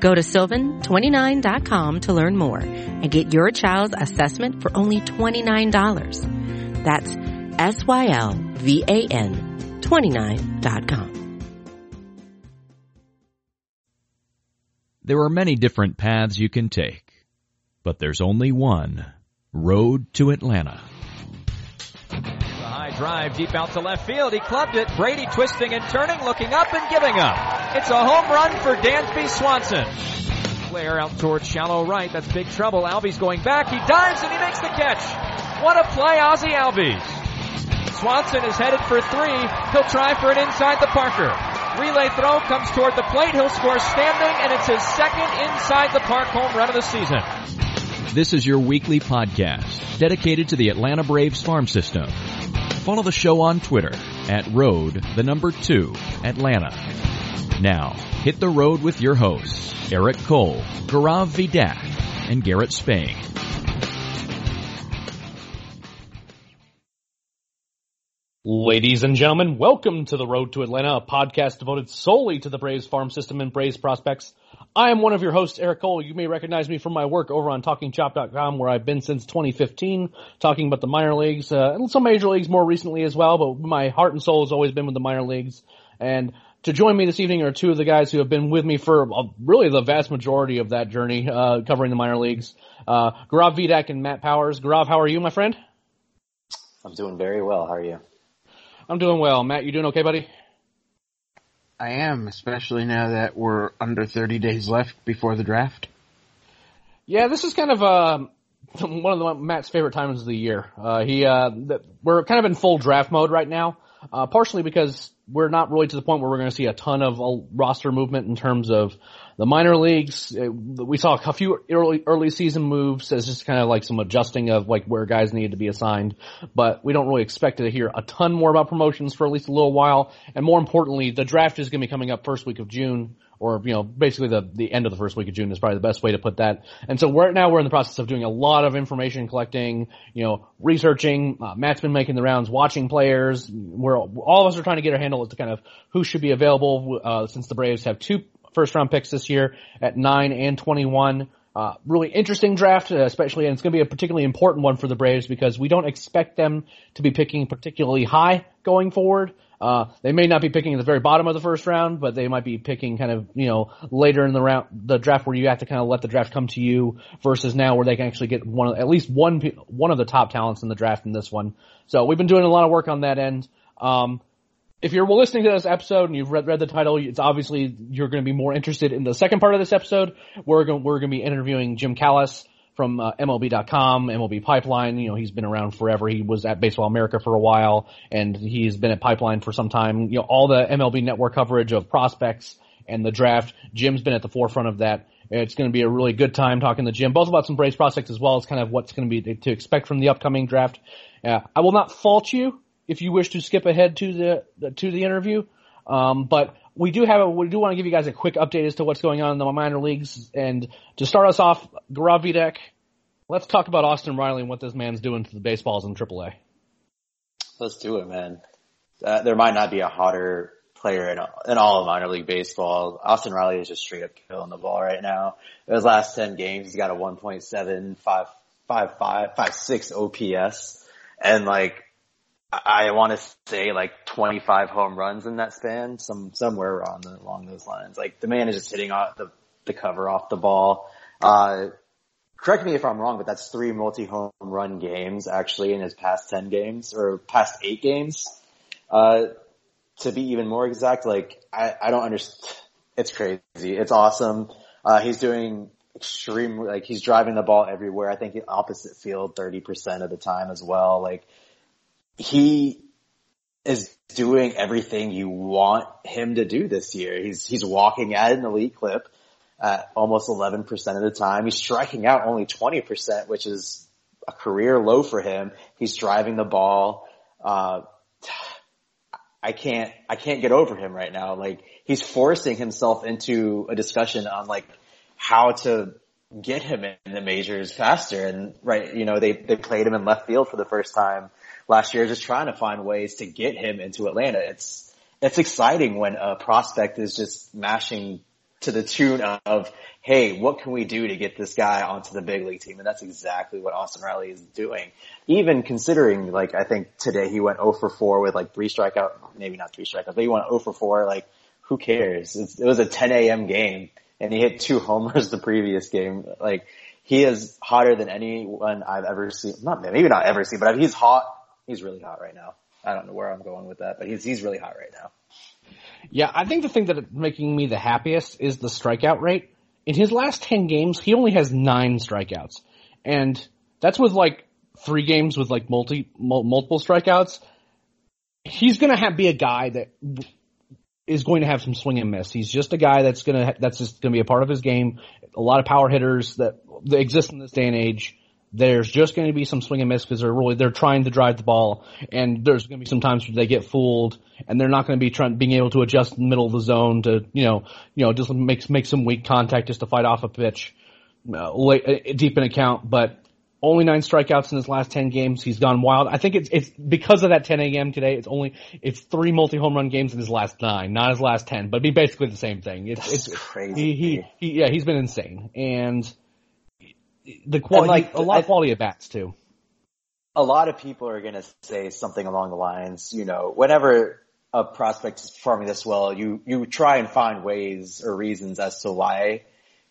Go to sylvan29.com to learn more and get your child's assessment for only $29. That's SYLVAN29.com. There are many different paths you can take, but there's only one, Road to Atlanta. Drive deep out to left field. He clubbed it. Brady twisting and turning, looking up and giving up. It's a home run for Dansby Swanson. Flair out towards shallow right. That's big trouble. Albies going back. He dives and he makes the catch. What a play, Ozzie Albies. Swanson is headed for three. He'll try for an inside the Parker. Relay throw comes toward the plate. He'll score standing, and it's his second inside the park home run of the season. This is your weekly podcast dedicated to the Atlanta Braves farm system. Follow the show on Twitter at Road2Atlanta. Now, hit the road with your hosts, Eric Cole, Gaurav Vidak, and Garrett Spain. Ladies and gentlemen, welcome to the Road to Atlanta, a podcast devoted solely to the Braves farm system and Braves prospects. I am one of your hosts, Eric Cole. You may recognize me from my work over on TalkingChop.com, where I've been since 2015, talking about the minor leagues, and some major leagues more recently as well, but my heart and soul has always been with the minor leagues. And to join me this evening are two of the guys who have been with me for really the vast majority of that journey, covering the minor leagues, Gaurav Vidak and Matt Powers. Gaurav, how are you, my friend? I'm doing very well. How are you? I'm doing well. Matt, you doing okay, buddy? I am, especially now that we're under 30 days left before the draft. Yeah, this is kind of one of Matt's favorite times of the year. We're kind of in full draft mode right now, partially because we're not really to the point where we're going to see a ton of roster movement in terms of the minor leagues. We saw a few early season moves as just kind of like some adjusting of like where guys needed to be assigned, but we don't really expect to hear a ton more about promotions for at least a little while. And more importantly, the draft is going to be coming up first week of June, or, you know, basically the end of the first week of June is probably the best way to put that. And so right now we're in the process of doing a lot of information collecting, you know, researching. Matt's been making the rounds, watching players. All of us are trying to get our handle as to kind of who should be available, since the Braves have two first-round picks this year at 9 and 21. Really interesting draft, especially, and it's going to be a particularly important one for the Braves because we don't expect them to be picking particularly high going forward. They may not be picking at the very bottom of the first round, but they might be picking kind of, you know, later in the round, the draft where you have to kind of let the draft come to you versus now where they can actually get at least one of the top talents in the draft in this one. So we've been doing a lot of work on that end. If you're listening to this episode and you've read the title, it's obviously you're going to be more interested in the second part of this episode. We're going to be interviewing Jim Callis from MLB.com, MLB Pipeline. You know, he's been around forever. He was at Baseball America for a while, and he's been at Pipeline for some time. You know, all the MLB Network coverage of prospects and the draft, Jim's been at the forefront of that. It's going to be a really good time talking to Jim, both about some Braves prospects as well as kind of what's going to be to expect from the upcoming draft. I will not fault you if you wish to skip ahead to the interview. But we do want to give you guys a quick update as to what's going on in the minor leagues. And to start us off, Gaurav Vidak, let's talk about Austin Riley and what this man's doing to the baseballs in AAA. Let's do it, man. There might not be a hotter player in all of minor league baseball. Austin Riley is just straight up killing the ball right now. In his last 10 games, he's got a 1.756 OPS. And like, I want to say like 25 home runs in that span, somewhere along those lines. Like the man is just hitting off the cover off the ball. Correct me if I'm wrong, but that's 3 multi-home run games actually in his past 10 games or past 8 games. To be even more exact, like I don't understand. It's crazy. It's awesome. He's doing extremely, like he's driving the ball everywhere. I think in opposite field 30% of the time as well. Like, he is doing everything you want him to do this year. He's walking at an elite clip. almost 11% of the time. He's striking out only 20%, which is a career low for him. He's driving the ball. I can't get over him right now. Like, he's forcing himself into a discussion on like how to get him in the majors faster. And right, you know, they played him in left field for the first time last year, just trying to find ways to get him into Atlanta. It's exciting when a prospect is just mashing to the tune of, hey, what can we do to get this guy onto the big league team? And that's exactly what Austin Riley is doing. Even considering, like, I think today he went 0 for 4 with, like, he went 0 for 4. Like, who cares? It was a 10 a.m. game, and he hit 2 homers the previous game. Like, he is hotter than anyone I've ever seen. But he's hot. He's really hot right now. I don't know where I'm going with that, but he's really hot right now. Yeah, I think the thing that's making me the happiest is the strikeout rate. In his last 10 games, he only has 9 strikeouts. And that's with, like, 3 games with, like, multiple strikeouts. He's going to be a guy that is going to have some swing and miss. He's just a guy that's just going to be a part of his game. A lot of power hitters that exist in this day and age, there's just going to be some swing and miss because they're trying to drive the ball, and there's going to be some times where they get fooled, and they're not going to be being able to adjust in the middle of the zone to just make some weak contact just to fight off a pitch deep in a count. But only 9 strikeouts in his last 10 games. He's gone wild. I think it's because of that 10 a.m. today. It's 3 multi-home run games in his last 9, not his last 10, but be basically the same thing. It's crazy. He's been insane. And the quality, like, a lot of quality at bats too. A lot of people are going to say something along the lines, whenever a prospect is performing this well, you try and find ways or reasons as to why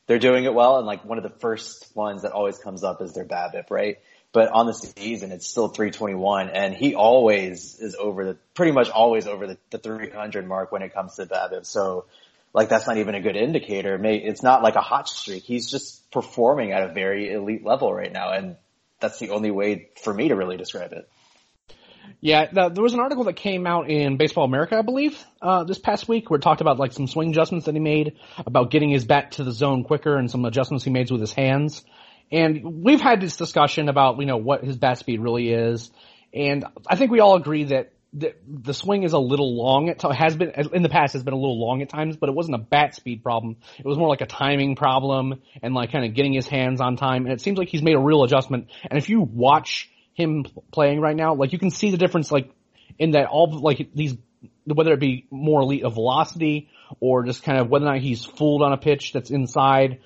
they're doing it well. And like, one of the first ones that always comes up is their BABIP, right? But on the season, it's still 321, and he always is pretty much always over the 300 mark when it comes to BABIP. So, like, that's not even a good indicator. It's not like a hot streak. He's just performing at a very elite level right now, and that's the only way for me to really describe it. Yeah, there was an article that came out in Baseball America, I believe, this past week, where it talked about, like, some swing adjustments that he made, about getting his bat to the zone quicker, and some adjustments he made with his hands. And we've had this discussion about, what his bat speed really is, and I think we all agree that the swing is a little long. It has been in the past. Has been a little long at times, but it wasn't a bat speed problem. It was more like a timing problem and like kind of getting his hands on time. And it seems like he's made a real adjustment. And if you watch him playing right now, like, you can see the difference, like, in that all, like, these, whether it be more elite of velocity or just kind of whether or not he's fooled on a pitch that's inside.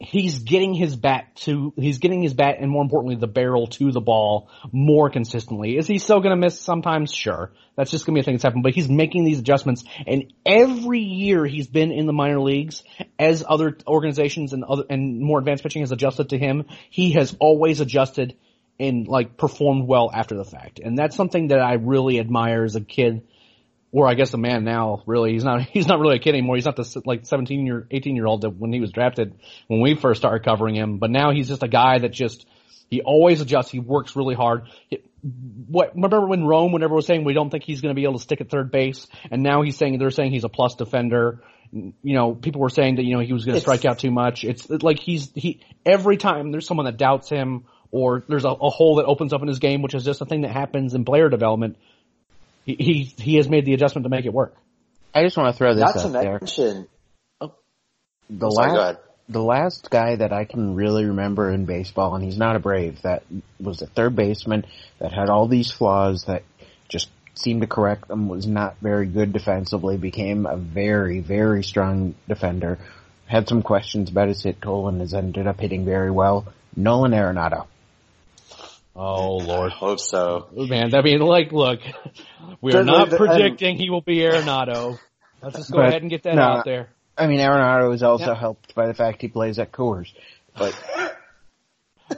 He's getting his bat, and more importantly, the barrel to the ball more consistently. Is he still going to miss sometimes? Sure. That's just going to be a thing that's happened. But he's making these adjustments, and every year he's been in the minor leagues, as other organizations and more advanced pitching has adjusted to him, he has always adjusted and, like, performed well after the fact. And that's something that I really admire as a kid, or I guess a man now, really. He's not really a kid anymore. He's not the, like, 18-year-old that when he was drafted, when we first started covering him. But now he's just a guy that he always adjusts. He works really hard. Remember when Rome, whenever was saying we don't think he's going to be able to stick at third base, and now they're saying he's a plus defender. People were saying that, he was going to strike out too much. It's like every time there's someone that doubts him, or there's a hole that opens up in his game, which is just a thing that happens in player development. He has made the adjustment to make it work. I just want to throw this out there. Not to mention the last guy that I can really remember in baseball, and he's not a Brave, that was a third baseman that had all these flaws that just seemed to correct them, was not very good defensively, became a very, very strong defender, had some questions about his hit tool, and has ended up hitting very well, Nolan Arenado. Oh, Lord. I hope so. Man, I mean, like, look, we're not predicting he will be Arenado. Let's just go ahead and get that out there. I mean, Arenado is also helped by the fact he plays at Coors. But,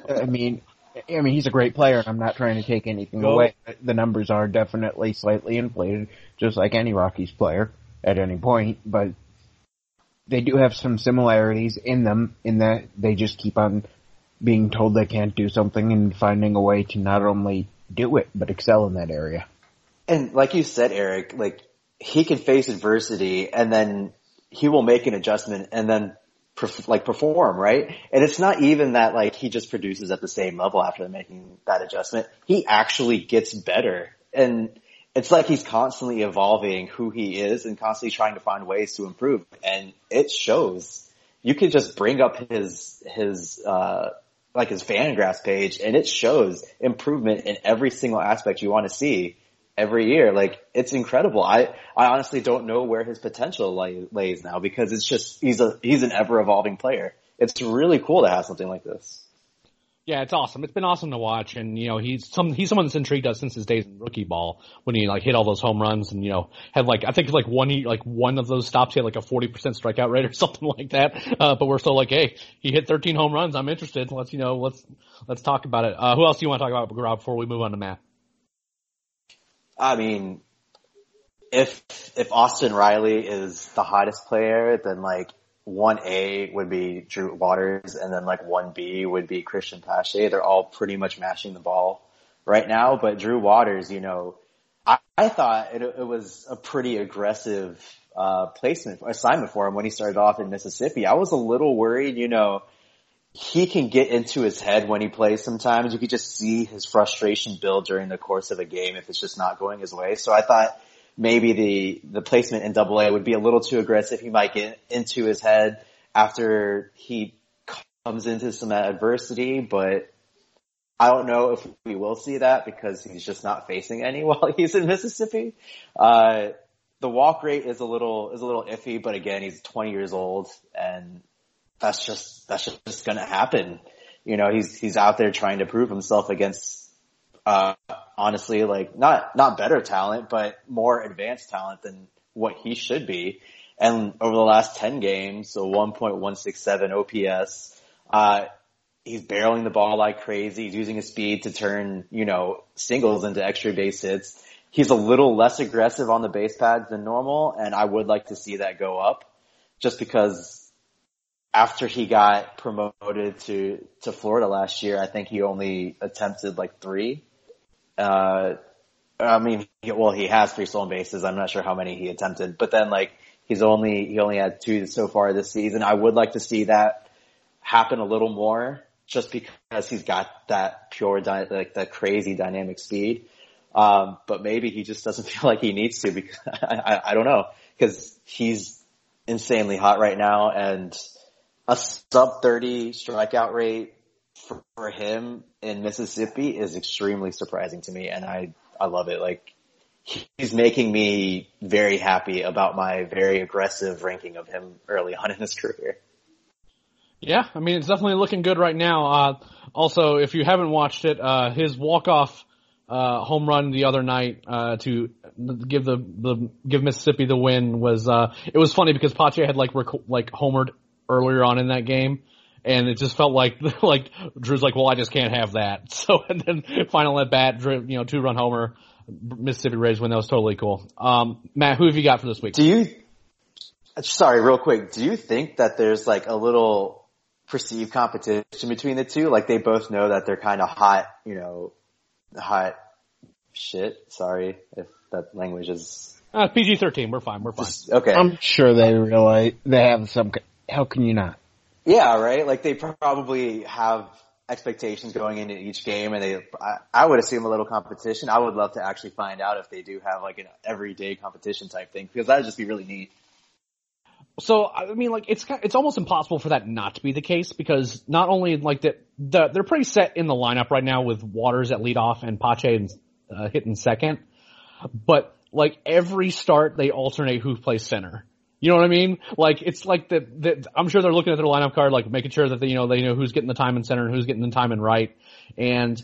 I mean, he's a great player, and I'm not trying to take anything away. The numbers are definitely slightly inflated, just like any Rockies player at any point. But they do have some similarities in them, in that they just keep on being told they can't do something and finding a way to not only do it, but excel in that area. And like you said, Eric, like, he can face adversity, and then he will make an adjustment, and then perform, right? And it's not even that like he just produces at the same level after making that adjustment. He actually gets better, and it's like he's constantly evolving who he is and constantly trying to find ways to improve, and it shows. You can just bring up his Fangraphs page, and it shows improvement in every single aspect you want to see every year. Like, it's incredible. I honestly don't know where his potential lays now, because it's just, he's an ever evolving player. It's really cool to have something like this. Yeah, it's awesome. It's been awesome to watch, and you know, he's someone that's intrigued us since his days in rookie ball when he like hit all those home runs, and you know, had like, I think like one of those stops he had like a 40% strikeout rate or something like that. But we're still like, hey, he hit 13 home runs. I'm interested. Let's talk about it. Who else do you want to talk about, Rob, before we move on to Matt? I mean, if Austin Riley is the hottest player, then like 1A would be Drew Waters, and then like 1B would be Christian Pache. They're all pretty much mashing the ball right now, but Drew Waters, you know, I thought it was a pretty aggressive assignment for him when he started off in Mississippi. I was a little worried, you know, he can get into his head when he plays sometimes. You could just see his frustration build during the course of a game if it's just not going his way. So I thought maybe the placement in AA would be a little too aggressive. He might get into his head after he comes into some adversity, but I don't know if we will see that because he's just not facing any while he's in Mississippi. The walk rate is a little iffy, but again, he's 20 years old, and that's just going to happen. You know, he's out there trying to prove himself against, honestly, like not better talent, but more advanced talent than what he should be. And over the last 10 games, so 1.167 OPS, he's barreling the ball like crazy. He's using his speed to turn, you know, singles into extra base hits. He's a little less aggressive on the base pads than normal, and I would like to see that go up, just because after he got promoted to Florida last year, I think he only attempted like three. He has three stolen bases. I'm not sure how many he attempted, but then like he only had two so far this season. I would like to see that happen a little more, just because he's got that pure, like that crazy dynamic speed. But maybe he just doesn't feel like he needs to, because I don't know, because he's insanely hot right now, and a sub-30 strikeout rate for him in Mississippi is extremely surprising to me, and I love it. Like, he's making me very happy about my very aggressive ranking of him early on in his career. Yeah, I mean, it's definitely looking good right now. Also, if you haven't watched it, his walk-off home run the other night to give give Mississippi the win was it was funny because Pache had like homered earlier on in that game, and it just felt like Drew's like, well, I just can't have that. So, and then final at bat, Drew, you know, 2-run homer, Mississippi Rays win. That was totally cool. Matt, who have you got for this week? Do you think that there's like a little perceived competition between the two? Like, they both know that they're kind of hot, you know, hot shit. Sorry if that language is PG-13. We're fine. Okay. I'm sure they realize they have some. How can you not? Yeah, right? Like, they probably have expectations going into each game, and I would assume a little competition. I would love to actually find out if they do have like an everyday competition type thing, because that would just be really neat. So, I mean, like, it's almost impossible for that not to be the case, because not only like they're pretty set in the lineup right now with Waters at leadoff and Pache hitting second, but like every start they alternate who plays center. You know what I mean? Like, it's like that I'm sure they're looking at their lineup card, like making sure that they know who's getting the time in center and who's getting the time in right. And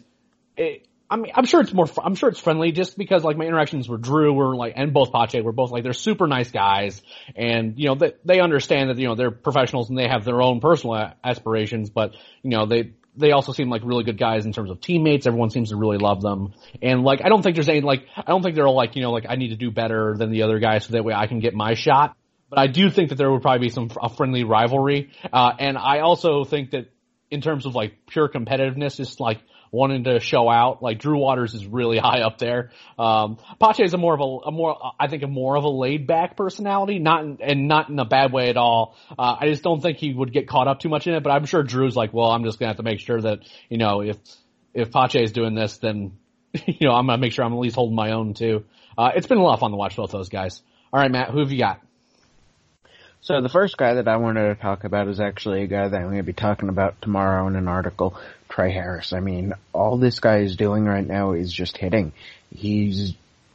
I'm sure it's friendly, just because like my interactions with Drew were like, and both Pache were both like, they're super nice guys, and you know, they understand that, you know, they're professionals and they have their own personal aspirations, but you know, they also seem like really good guys in terms of teammates. Everyone seems to really love them. And like, I don't think they're all like, you know, like, I need to do better than the other guy so that way I can get my shot. But I do think that there would probably be a friendly rivalry, and I also think that in terms of like pure competitiveness, just like wanting to show out. Like Drew Waters is really high up there. Pache is a more of a laid back personality, not in a bad way at all. I just don't think he would get caught up too much in it, but I'm sure Drew's like, well, I'm just going to have to make sure that, you know, if Pache is doing this, then, you know, I'm going to make sure I'm at least holding my own too. It's been a lot of fun to watch both those guys. All right, Matt, who have you got? So the first guy that I wanted to talk about is actually a guy that I'm going to be talking about tomorrow in an article, Trey Harris. I mean, all this guy is doing right now is just hitting. He's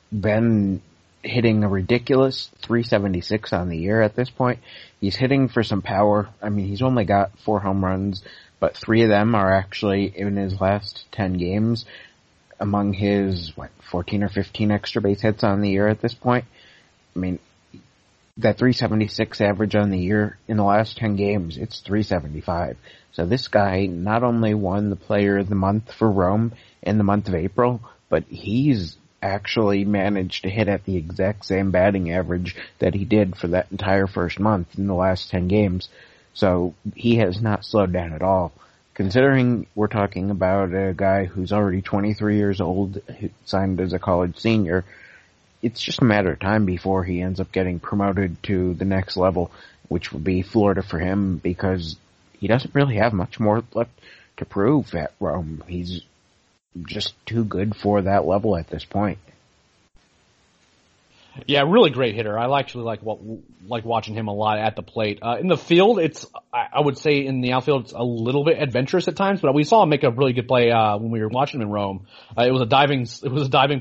been hitting a ridiculous 376 on the year at this point. He's hitting for some power. I mean, he's only got 4 home runs, but 3 of them are actually in his last 10 games among his, 14 or 15 extra base hits on the year at this point. I mean, that 376 average on the year in the last 10 games, it's 375. So this guy not only won the Player of the Month for Rome in the month of April, but he's actually managed to hit at the exact same batting average that he did for that entire first month in the last 10 games. So he has not slowed down at all. Considering we're talking about a guy who's already 23 years old, who signed as a college senior, it's just a matter of time before he ends up getting promoted to the next level, which would be Florida for him, because he doesn't really have much more left to prove at Rome. He's just too good for that level at this point. Yeah, really great hitter. I actually like watching him a lot at the plate. In the field, I would say in the outfield, it's a little bit adventurous at times, but we saw him make a really good play, when we were watching him in Rome. It was a diving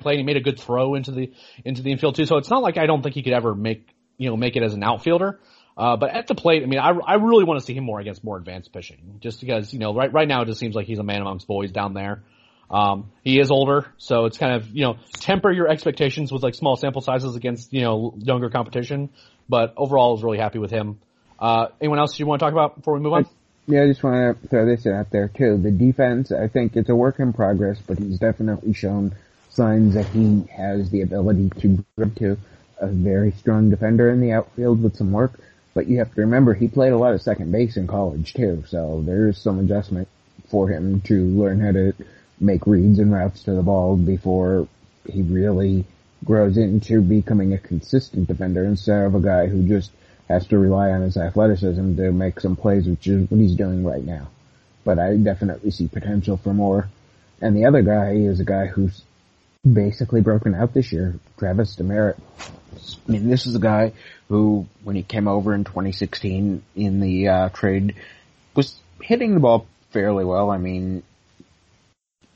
play, and he made a good throw into the infield too. So it's not like I don't think he could ever make it as an outfielder. But at the plate, I mean, I really want to see him more against more advanced pitching, just because, you know, right now it just seems like he's a man amongst boys down there. He is older, so it's kind of, you know, temper your expectations with like small sample sizes against, you know, younger competition. But overall, I was really happy with him. Anyone else you want to talk about before we move on? Yeah, I just want to throw this out there too. The defense, I think it's a work in progress, but he's definitely shown signs that he has the ability to grow to a very strong defender in the outfield with some work. But you have to remember, he played a lot of second base in college too, so there is some adjustment for him to learn how to make reads and routes to the ball before he really grows into becoming a consistent defender instead of a guy who just has to rely on his athleticism to make some plays, which is what he's doing right now. But I definitely see potential for more. And the other guy is a guy who's basically broken out this year, Travis Demeritt. I mean, this is a guy who, when he came over in 2016 in the trade, was hitting the ball fairly well. I mean,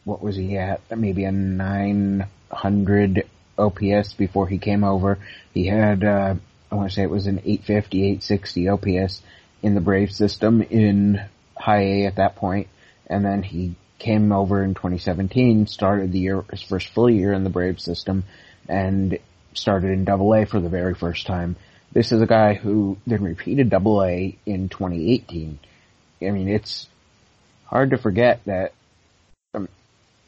what was he at? Maybe a 900 OPS before he came over. He had, I want to say it was an 850, 860 OPS in the Braves system in high A at that point. And then he came over in 2017, started the year, his first full year in the Braves system, and started in double A for the very first time. This is a guy who then repeated double A in 2018. I mean, it's hard to forget that.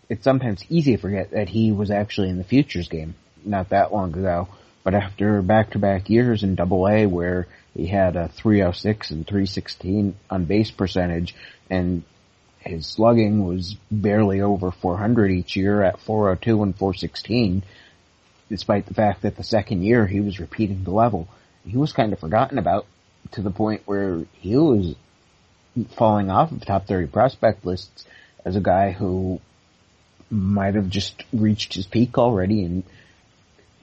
It's sometimes easy to forget that he was actually in the Futures game not that long ago, but after back-to-back years in Double A where he had a 306 and 316 on base percentage, and his slugging was barely over 400 each year at 402 and 416, despite the fact that the second year he was repeating the level. He was kind of forgotten about to the point where he was falling off of top 30 prospect lists as a guy who might have just reached his peak already and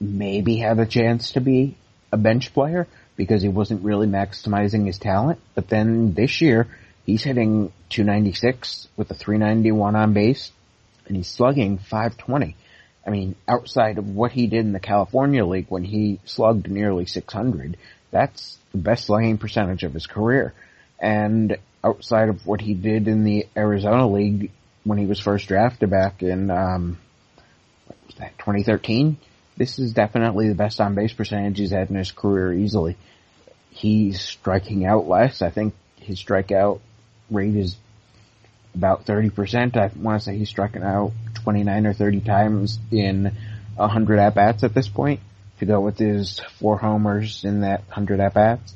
maybe had a chance to be a bench player because he wasn't really maximizing his talent. But then this year, he's hitting 296 with a 391 on base, and he's slugging 520. I mean, outside of what he did in the California League when he slugged nearly 600, that's the best slugging percentage of his career. And outside of what he did in the Arizona League when he was first drafted back in 2013, this is definitely the best on-base percentage he's had in his career easily. He's striking out less. I think his strikeout rate is about 30%. I want to say he's striking out 29 or 30 times in 100 at-bats at this point, to go with his 4 homers in that 100 at-bats.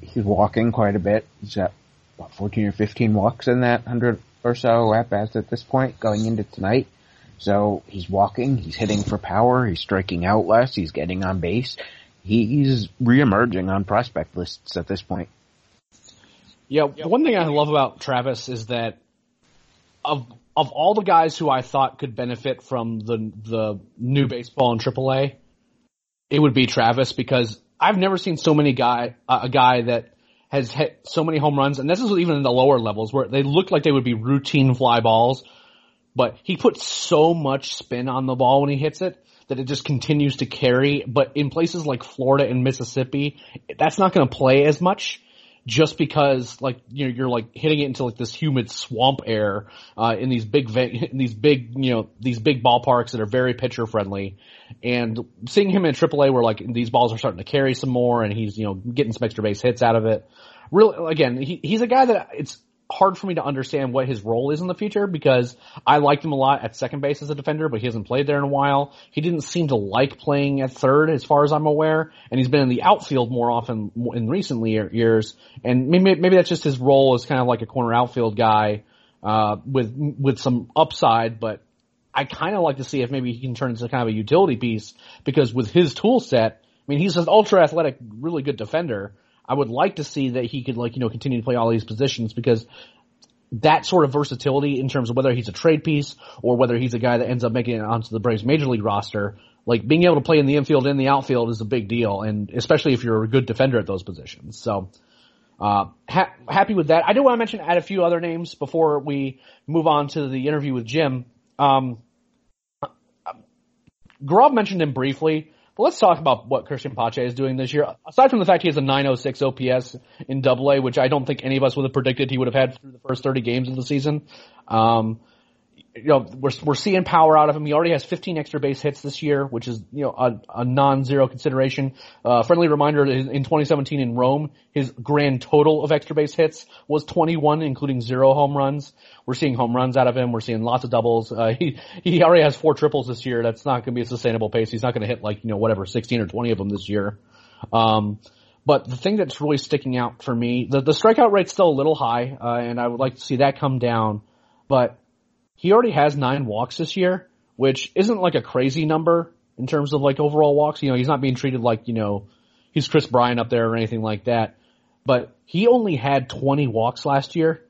He's walking quite a bit. He's got what, 14 or 15 walks in that 100 or so at-bats at this point going into tonight. So he's walking, he's hitting for power, he's striking out less, he's getting on base. He's reemerging on prospect lists at this point. Yeah, one thing I love about Travis is that of all the guys who I thought could benefit from the new baseball in AAA, it would be Travis, because I've never seen so many a guy that has hit so many home runs, and this is even in the lower levels where they look like they would be routine fly balls, but he puts so much spin on the ball when he hits it that it just continues to carry. But in places like Florida and Mississippi, that's not going to play as much, just because, like, you know, you're like hitting it into like this humid swamp air in these big ballparks that are very pitcher friendly. And seeing him in AAA, where like these balls are starting to carry some more, and he's, you know, getting some extra base hits out of it. Really, again, he's a guy that it's hard for me to understand what his role is in the future, because I liked him a lot at second base as a defender, but he hasn't played there in a while. He didn't seem to like playing at third, as far as I'm aware, and he's been in the outfield more often in recent years. And maybe that's just his role as kind of like a corner outfield guy with some upside. But I kind of like to see if maybe he can turn into kind of a utility piece, because with his tool set, I mean, he's an ultra athletic, really good defender. I would like to see that he could, like, you know, continue to play all these positions, because that sort of versatility in terms of whether he's a trade piece or whether he's a guy that ends up making it onto the Braves major league roster, like being able to play in the infield and the outfield is a big deal, and especially if you're a good defender at those positions. So happy with that. I do want to add a few other names before we move on to the interview with Jim. Gaurav mentioned him briefly. Let's talk about what Christian Pache is doing this year. Aside from the fact he has a 906 OPS in Double A, which I don't think any of us would have predicted he would have had through the first 30 games of the season. You know, we're seeing power out of him. He already has 15 extra base hits this year, which is, you know, a non-zero consideration. Friendly reminder, in 2017 in Rome, his grand total of extra base hits was 21, including 0 home runs. We're seeing home runs out of him. We're seeing lots of doubles. He already has 4 triples this year. That's not going to be a sustainable pace. He's not going to hit, like, you know, whatever, 16 or 20 of them this year. But the thing that's really sticking out for me, the strikeout rate's still a little high, and I would like to see that come down. But he already has 9 walks this year, which isn't like a crazy number in terms of like overall walks. You know, he's not being treated like, you know, he's Chris Bryan up there or anything like that. But he only had 20 walks last year.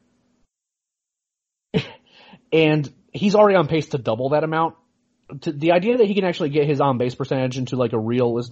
And he's already on pace to double that amount. The idea that he can actually get his on-base percentage into like a really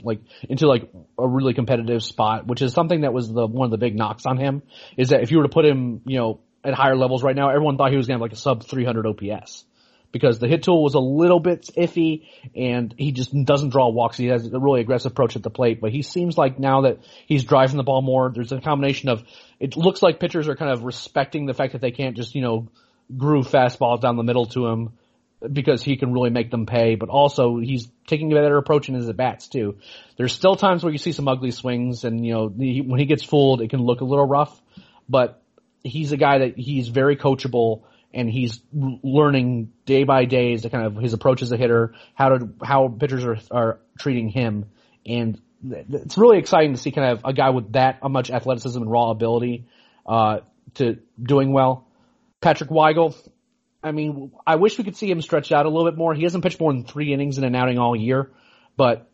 competitive spot, which is something that was one of the big knocks on him, is that if you were to put him, you know, at higher levels right now, everyone thought he was going to have like a sub 300 OPS, because the hit tool was a little bit iffy and he just doesn't draw walks. He has a really aggressive approach at the plate, but he seems like now that he's driving the ball more, there's a combination of, it looks like pitchers are kind of respecting the fact that they can't just, you know, groove fastballs down the middle to him, because he can really make them pay, but also he's taking a better approach in his at-bats too. There's still times where you see some ugly swings and, you know, when he gets fooled, it can look a little rough, but he's a guy that he's very coachable, and he's learning day by day as to kind of his approach as a hitter, how pitchers are treating him. And it's really exciting to see kind of a guy with that much athleticism and raw ability, to doing well. Patrick Weigel, I mean, I wish we could see him stretch out a little bit more. He hasn't pitched more than 3 innings in an outing all year, but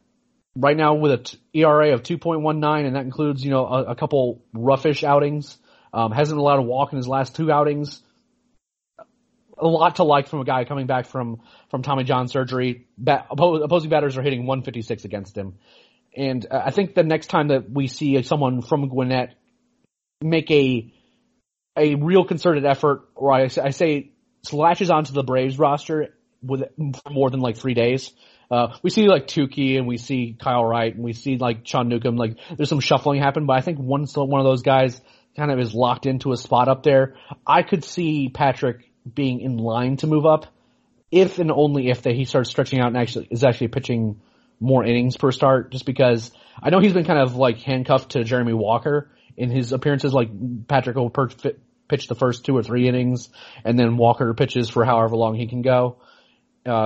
right now with an ERA of 2.19, and that includes, you know, a couple roughish outings. Hasn't allowed a walk in his last 2 outings. A lot to like from a guy coming back from Tommy John surgery. Opposing batters are hitting 156 against him. And I think the next time that we see someone from Gwinnett make a real concerted effort, or I say slashes onto the Braves roster with more than like 3 days, we see like Tukey and we see Kyle Wright and we see like Sean Newcomb. Like there's some shuffling happen, but I think one of those guys kind of is locked into a spot up there. I could see Patrick being in line to move up if and only if that he starts stretching out and is actually pitching more innings per start, just because I know he's been kind of like handcuffed to Jeremy Walker in his appearances. Like Patrick will pitch the first 2 or 3 innings, and then Walker pitches for however long he can go,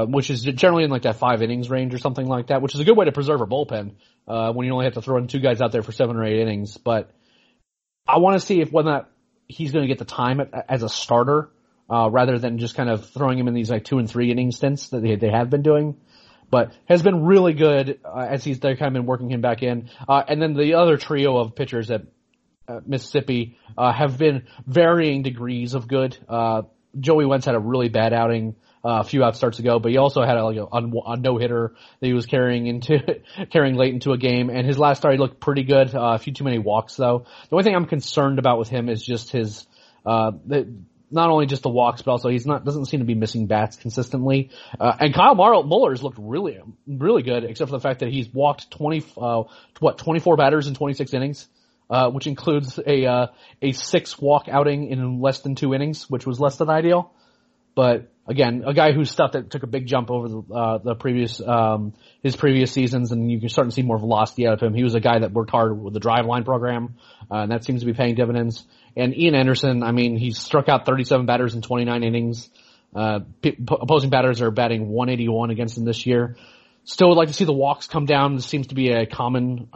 which is generally in like that 5 innings range or something like that, which is a good way to preserve a bullpen when you only have to throw in 2 guys out there for 7 or 8 innings. But I want to see if when that he's going to get the time as a starter, rather than just kind of throwing him in these like 2 and 3 inning stints that they have been doing. But has been really good as they've kind of been working him back in. And then the other trio of pitchers at Mississippi have been varying degrees of good. Joey Wentz had a really bad outing a few out starts ago, but he also had a no-hitter that he was carrying late into a game. And his last start, he looked pretty good. A few too many walks, though. The only thing I'm concerned about with him is just his not only just the walks, but also doesn't seem to be missing bats consistently. And Kyle Muller's looked really, really good, except for the fact that he's walked 24 batters in 26 innings, which includes a 6 walk outing in less than 2 innings, which was less than ideal. But again, a guy whose stuff that took a big jump over his previous seasons, and you can start to see more velocity out of him. He was a guy that worked hard with the Driveline program, and that seems to be paying dividends. And Ian Anderson, I mean, he struck out 37 batters in 29 innings. Opposing batters are batting 181 against him this year. Still would like to see the walks come down. This seems to be a common,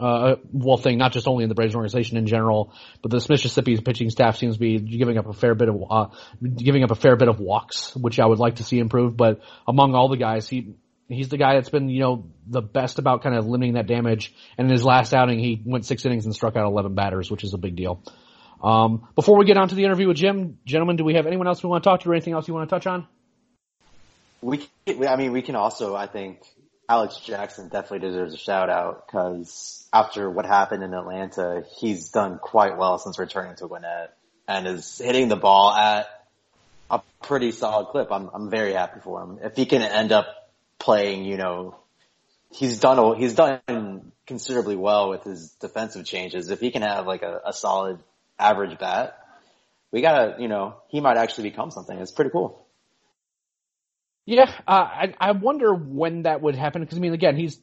thing, not just only in the Braves organization in general, but this Mississippi pitching staff seems to be giving up a fair bit of walks, which I would like to see improve. But among all the guys, he's the guy that's been, the best about kind of limiting that damage. And in his last outing, he went 6 innings and struck out 11 batters, which is a big deal. Before we get on to the interview with Jim, gentlemen, do we have anyone else we want to talk to or anything else you want to touch on? We can also, I think, Alex Jackson definitely deserves a shout out, because after what happened in Atlanta, he's done quite well since returning to Gwinnett and is hitting the ball at a pretty solid clip. I'm very happy for him. If he can end up playing, he's done considerably well with his defensive changes. If he can have like a solid average bat, he might actually become something. It's pretty cool. Yeah, I wonder when that would happen, because again, he's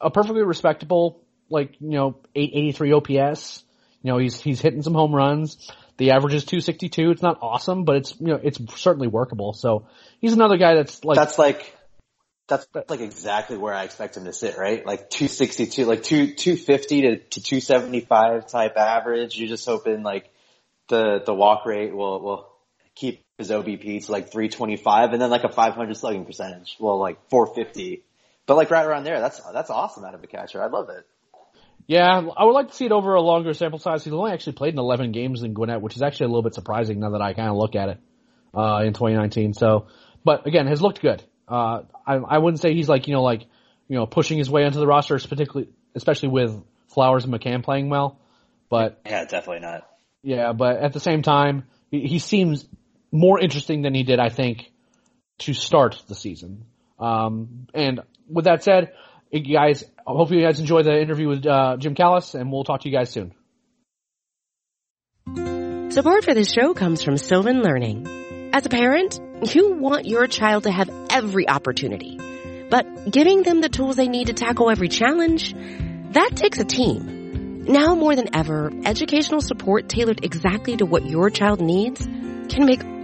a perfectly respectable 883 OPS. He's hitting some home runs. The average is 262. It's not awesome, but it's certainly workable. So he's another guy that's exactly where I expect him to sit, right? Like 262, like 250 to 275 type average. You're just hoping like the walk rate will keep his OBP to like 325, and then like a 500 slugging percentage, well, like 450, but like right around there. That's awesome out of a catcher. I love it. Yeah, I would like to see it over a longer sample size. He's only actually played in 11 games in Gwinnett, which is actually a little bit surprising now that I kind of look at it in 2019. So, but again, has looked good. I wouldn't say he's pushing his way onto the roster, especially with Flowers and McCann playing well. But yeah, definitely not. Yeah, but at the same time, he seems more interesting than he did, I think, to start the season. And with that said, guys, hopefully you guys enjoy the interview with Jim Callis, and we'll talk to you guys soon. Support for this show comes from Sylvan Learning. As a parent, you want your child to have every opportunity, but giving them the tools they need to tackle every challenge, that takes a team. Now more than ever, educational support tailored exactly to what your child needs can make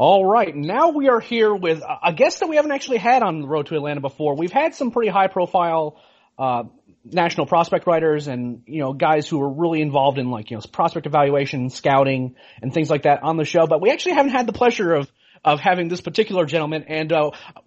All right, now we are here with a guest that we haven't actually had on the Road to Atlanta before. We've had some pretty high-profile national prospect writers and guys who were really involved in prospect evaluation, scouting, and things like that on the show. But we actually haven't had the pleasure of of having this particular gentleman, and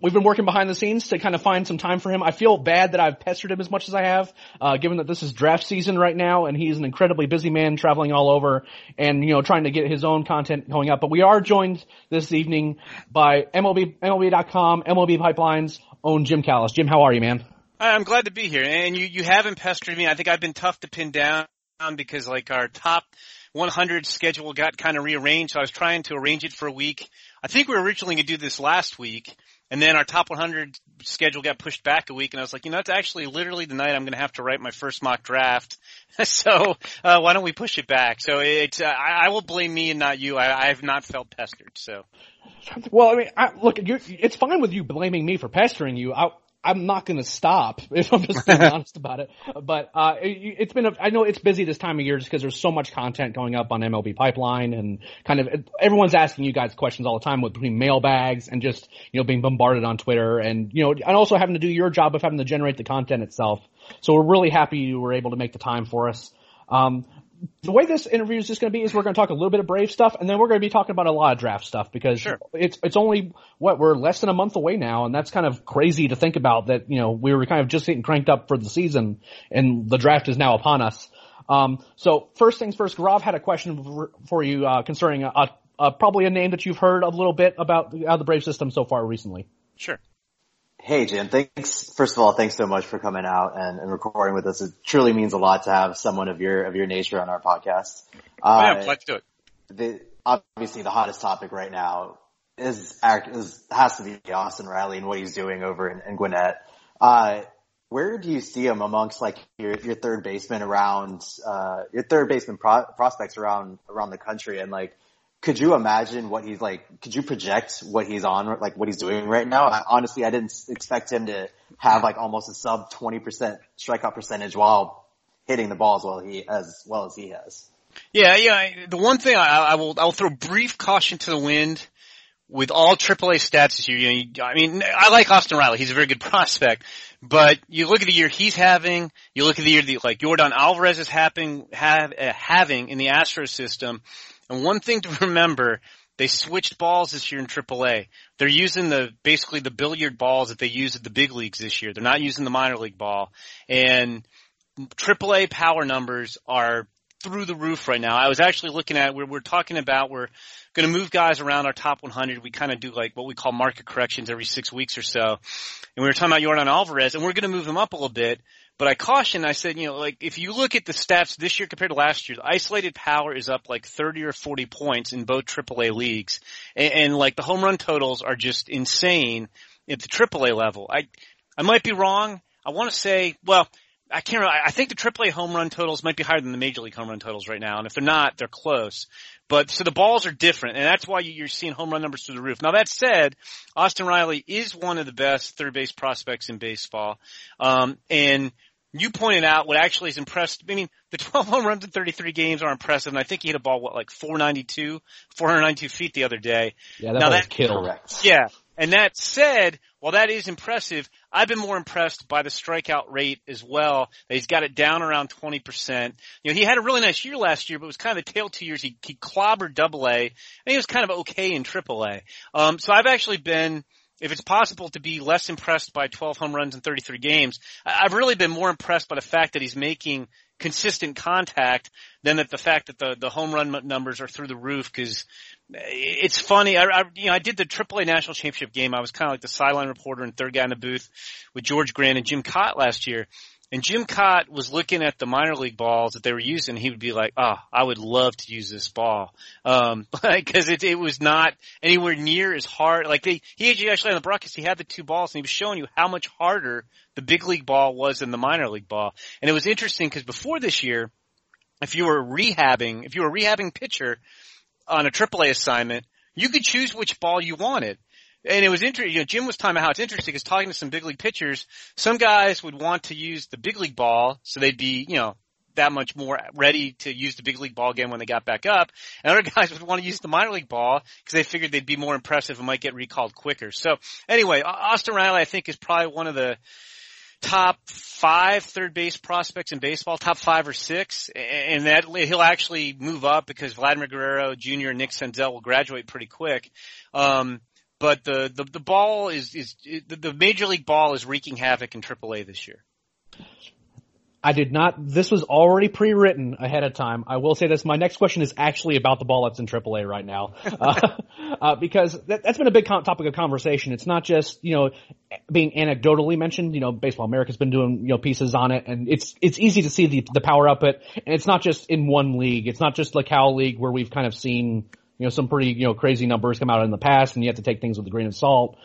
we've been working behind the scenes to kind of find some time for him. I feel bad that I've pestered him as much as I have, given that this is draft season right now, and he's an incredibly busy man traveling all over and, you know, trying to get his own content going up. But we are joined this evening by MLB.com, MLB Pipeline's own Jim Callis. Jim, how are you, man? I'm glad to be here, and you haven't pestered me. I think I've been tough to pin down because, like, our top 100 schedule got kind of rearranged, so I was trying to arrange it for a week. I think we were originally going to do this last week, and then our top 100 schedule got pushed back a week, and I was like, you know, it's actually literally the night I'm going to have to write my first mock draft, so why don't we push it back? So it's I will blame me and not you. I have not felt pestered. So, well, I mean, look, it's fine with you blaming me for pestering you. I'm not going to stop, if I'm just being honest about it. But it's been I know it's busy this time of year just because there's so much content going up on MLB Pipeline, and kind of everyone's asking you guys questions all the time with between mailbags and just, you know, being bombarded on Twitter, and, you know, and also having to do your job of having to generate the content itself. So we're really happy you were able to make the time for us. The way this interview is just going to be is we're going to talk a little bit of Brave stuff, and then we're going to be talking about a lot of draft stuff because it's only we're less than a month away now, and that's kind of crazy to think about that, you know, we were kind of just getting cranked up for the season and the draft is now upon us. So first things first, Gaurav had a question for you concerning probably a name that you've heard a little bit about the Brave system so far recently. Sure. Hey, Jim. Thanks. First of all, thanks so much for coming out and recording with us. It truly means a lot to have someone of your nature on our podcast. I'm glad to do it. Obviously, the hottest topic right now has to be Austin Riley and what he's doing over in Gwinnett. Where do you see him amongst, like, your third baseman around your third baseman prospects around the country? And, like, could you imagine what he's like? Could you project what he's on, like what he's doing right now? Honestly, I didn't expect him to have like almost a sub 20% strikeout percentage while hitting the ball as well as he has. Yeah. The one thing I'll throw brief caution to the wind with all AAA stats this year. I mean, I like Austin Riley. He's a very good prospect. But you look at the year he's having, you look at the year that, like, Yordan Alvarez is having in the Astros system. And one thing to remember, they switched balls this year in AAA. They're using basically the billiard balls that they use at the big leagues this year. They're not using the minor league ball. And AAA power numbers are through the roof right now. I was actually looking at where we're talking about we're going to move guys around our top 100. We kind of do like what we call market corrections every 6 weeks or so. And we were talking about Yordan Alvarez, and we're going to move him up a little bit. But I cautioned, I said, you know, like, if you look at the stats this year compared to last year, the isolated power is up like 30 or 40 points in both AAA leagues. And like, the home run totals are just insane at the AAA level. I might be wrong. I want to say, well, I can't remember. I think the AAA home run totals might be higher than the major league home run totals right now. And if they're not, they're close. But so the balls are different, and that's why you're seeing home run numbers through the roof. Now, that said, Austin Riley is one of the best third base prospects in baseball. And you pointed out what actually is impressed. I mean, the 12 home runs in 33 games are impressive, and I think he hit a ball, 492 feet the other day. Yeah, that killed. Yeah, and that said, while that is impressive, I've been more impressed by the strikeout rate as well. He's got it down around 20%. You know, he had a really nice year last year, but it was kind of the tail 2 years. He clobbered AA, and he was kind of okay in AAA. So I've actually been, if it's possible to be less impressed by 12 home runs in 33 games, I've really been more impressed by the fact that he's making consistent contact than that the fact that the home run numbers are through the roof. Because it's funny, I did the AAA National Championship game. I was kind of like the sideline reporter and third guy in the booth with George Grant and Jim Cott last year. And Jim Cott was looking at the minor league balls that they were using. He would be like, oh, I would love to use this ball. Because it was not anywhere near as hard. Like, he actually on the broadcast, he had the two balls, and he was showing you how much harder the big league ball was than the minor league ball. And it was interesting because before this year, if you were a rehabbing pitcher on a AAA assignment, you could choose which ball you wanted. And it was interesting, you know, Jim was talking about how it's interesting because talking to some big league pitchers, some guys would want to use the big league ball so they'd be, you know, that much more ready to use the big league ball again when they got back up. And other guys would want to use the minor league ball because they figured they'd be more impressive and might get recalled quicker. So anyway, Austin Riley, I think, is probably one of the top five third base prospects in baseball, top five or six, and that he'll actually move up because Vladimir Guerrero Jr. and Nick Senzel will graduate pretty quick. But the ball is the major league ball is wreaking havoc in AAA this year. I did not. This was already pre-written ahead of time. I will say this. My next question is actually about the ball ups in AAA right now, because that's been a big topic of conversation. It's not just, you know, being anecdotally mentioned. You know, Baseball America's been doing, you know, pieces on it, and it's easy to see the power up it. And it's not just in one league. It's not just La Cal League where we've kind of seen, you know, some pretty, you know, crazy numbers come out in the past, and you have to take things with a grain of salt.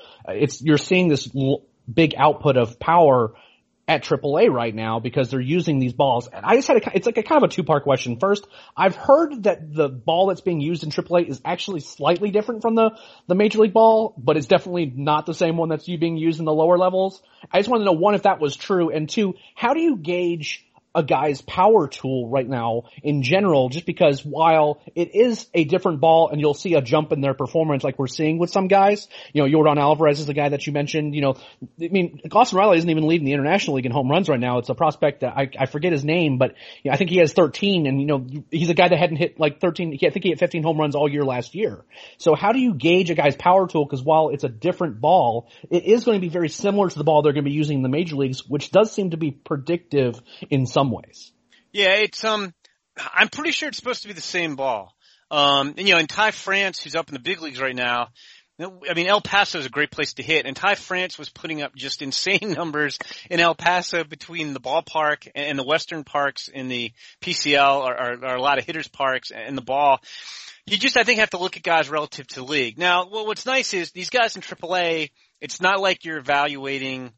You're seeing this big output of power at AAA right now because they're using these balls. And I just had it's like a kind of a two-part question. First, I've heard that the ball that's being used in AAA is actually slightly different from the major league ball, but it's definitely not the same one that's being used in the lower levels. I just wanted to know, one, if that was true, and two, how do you gauge a guy's power tool right now in general, just because while it is a different ball and you'll see a jump in their performance like we're seeing with some guys, you know, Yordan Alvarez is the guy that you mentioned, you know, I mean, Austin Riley isn't even leading the International League in home runs right now. It's a prospect that I forget his name, but you know, I think he has 13, and you know, he's a guy that hadn't hit like 13. I think he had 15 home runs all year last year. So how do you gauge a guy's power tool? Because while it's a different ball, it is going to be very similar to the ball they're going to be using in the major leagues, which does seem to be predictive in some ways. Yeah, it's I'm pretty sure it's supposed to be the same ball. And you know, and Ty France, who's up in the big leagues right now, I mean, El Paso is a great place to hit, and Ty France was putting up just insane numbers in El Paso. Between the ballpark and the Western parks in the PCL are a lot of hitters' parks, and the ball, you just, I think, have to look at guys relative to the league. Now, what's nice is these guys in AAA, it's not like you're evaluating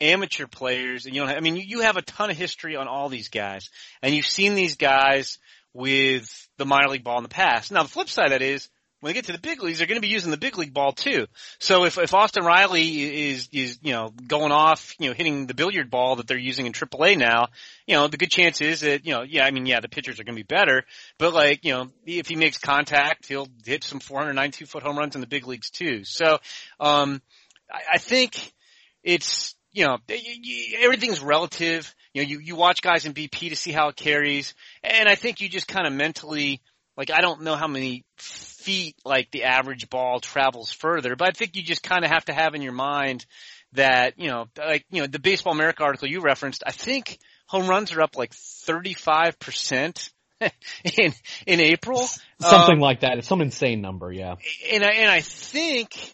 amateur players, and you don't have, I mean, you have a ton of history on all these guys, and you've seen these guys with the minor league ball in the past. Now, the flip side of that is when they get to the big leagues, they're going to be using the big league ball too. So if Austin Riley is, you know, going off, you know, hitting the billiard ball that they're using in AAA now, you know, the good chance is that, you know, yeah, I mean, yeah, the pitchers are going to be better, but like, you know, if he makes contact, he'll hit some 492-foot home runs in the big leagues too. So, I think it's, you know, everything's relative. You know, you watch guys in BP to see how it carries. And I think you just kind of mentally, like, I don't know how many feet, like, the average ball travels further, but I think you just kind of have to have in your mind that, you know, like, you know, the Baseball America article you referenced, I think home runs are up like 35% in April. Something like that. It's some insane number, yeah. And I think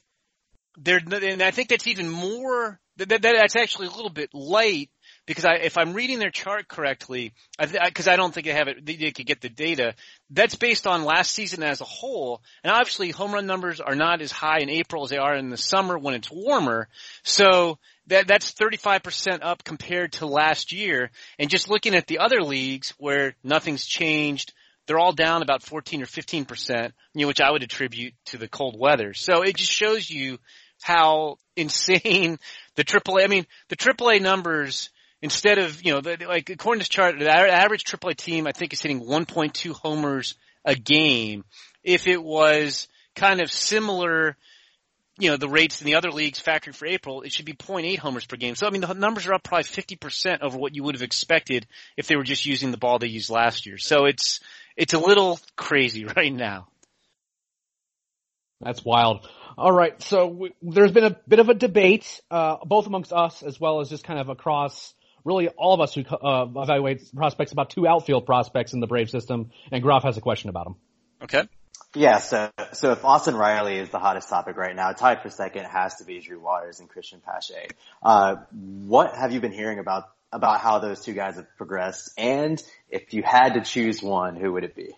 they're, and I think that's even more, that's actually a little bit light, because if I'm reading their chart correctly, because I don't think they have it, they could get the data. That's based on last season as a whole, and obviously home run numbers are not as high in April as they are in the summer when it's warmer. So that's 35% up compared to last year. And just looking at the other leagues where nothing's changed, they're all down about 14 or 15%, you know, which I would attribute to the cold weather. So it just shows you how insane the AAA, I mean, the AAA numbers, instead of, you know, like according to this chart, the average AAA team, I think, is hitting 1.2 homers a game. If it was kind of similar, you know, the rates in the other leagues factoring for April, it should be 0.8 homers per game. So, I mean, the numbers are up probably 50% over what you would have expected if they were just using the ball they used last year. So it's a little crazy right now. That's wild. All right, so there's been a bit of a debate, both amongst us as well as just kind of across really all of us who evaluate prospects, about two outfield prospects in the Brave system, and Groff has a question about them. Okay. Yeah, so if Austin Riley is the hottest topic right now, tied for second has to be Drew Waters and Christian Pache. What have you been hearing about how those two guys have progressed, and if you had to choose one, who would it be?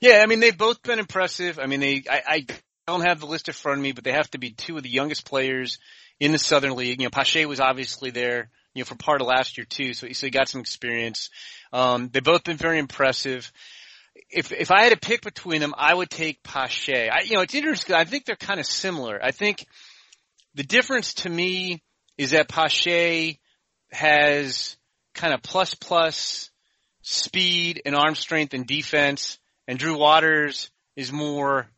Yeah, I mean, they've both been impressive. I mean, I don't have the list in front of me, but they have to be two of the youngest players in the Southern League. You know, Pache was obviously there, you know, for part of last year too, so he got some experience. They've both been very impressive. If I had to pick between them, I would take Pache. You know, it's interesting. I think they're kind of similar. I think the difference to me is that Pache has kind of plus speed and arm strength and defense, and Drew Waters is more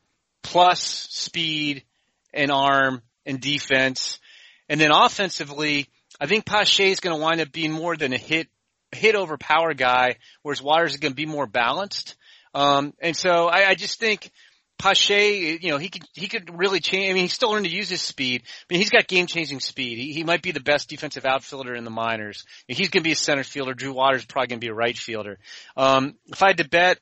plus speed and arm and defense. And then offensively, I think Pache is going to wind up being more than a hit over power guy, whereas Waters is going to be more balanced. And so I just think Pache, you know, he could really change. I mean, he's still learning to use his speed. I mean, he's got game-changing speed. He might be the best defensive outfielder in the minors. He's going to be a center fielder. Drew Waters is probably going to be a right fielder. If I had to bet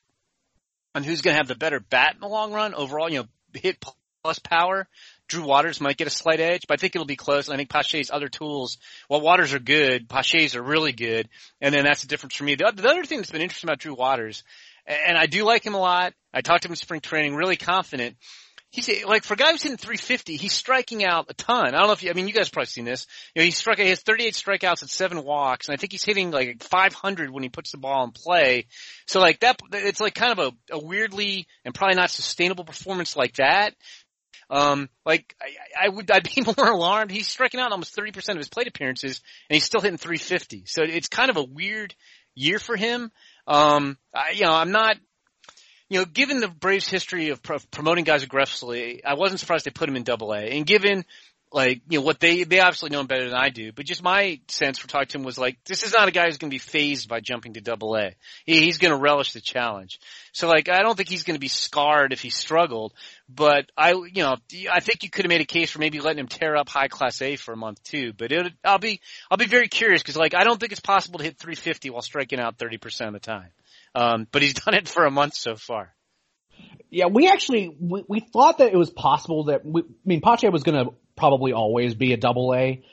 on who's going to have the better bat in the long run overall, you know, hit plus power, Drew Waters might get a slight edge, but I think it'll be close. And I think Pache's other tools, while Waters are good, Pache's are really good. And then that's the difference for me. The other thing that's been interesting about Drew Waters, and I do like him a lot. I talked to him in spring training, really confident. He's like, for a guy who's hitting 350, he's striking out a ton. I don't know if you, I mean, you guys have probably seen this. You know, he has 38 strikeouts and 7 walks, and I think he's hitting like 500 when he puts the ball in play. So like that, it's like kind of a weirdly and probably not sustainable performance like that. Like I'd be more alarmed. He's striking out almost 30% of his plate appearances, and he's still hitting 350. So it's kind of a weird year for him. Given the Braves' history of promoting guys aggressively, I wasn't surprised they put him in Double-A. And given, like, you know, what they obviously know him better than I do, but just my sense for talking to him was like, this is not a guy who's going to be fazed by jumping to Double-A. He's going to relish the challenge. So, like, I don't think he's going to be scarred if he struggled, but I think you could have made a case for maybe letting him tear up high Class A for a month too. But I'll be very curious because, like, I don't think it's possible to hit 350 while striking out 30% of the time. But he's done it for a month so far. Yeah, we thought that it was possible that Pache was going to probably always be a Double-A.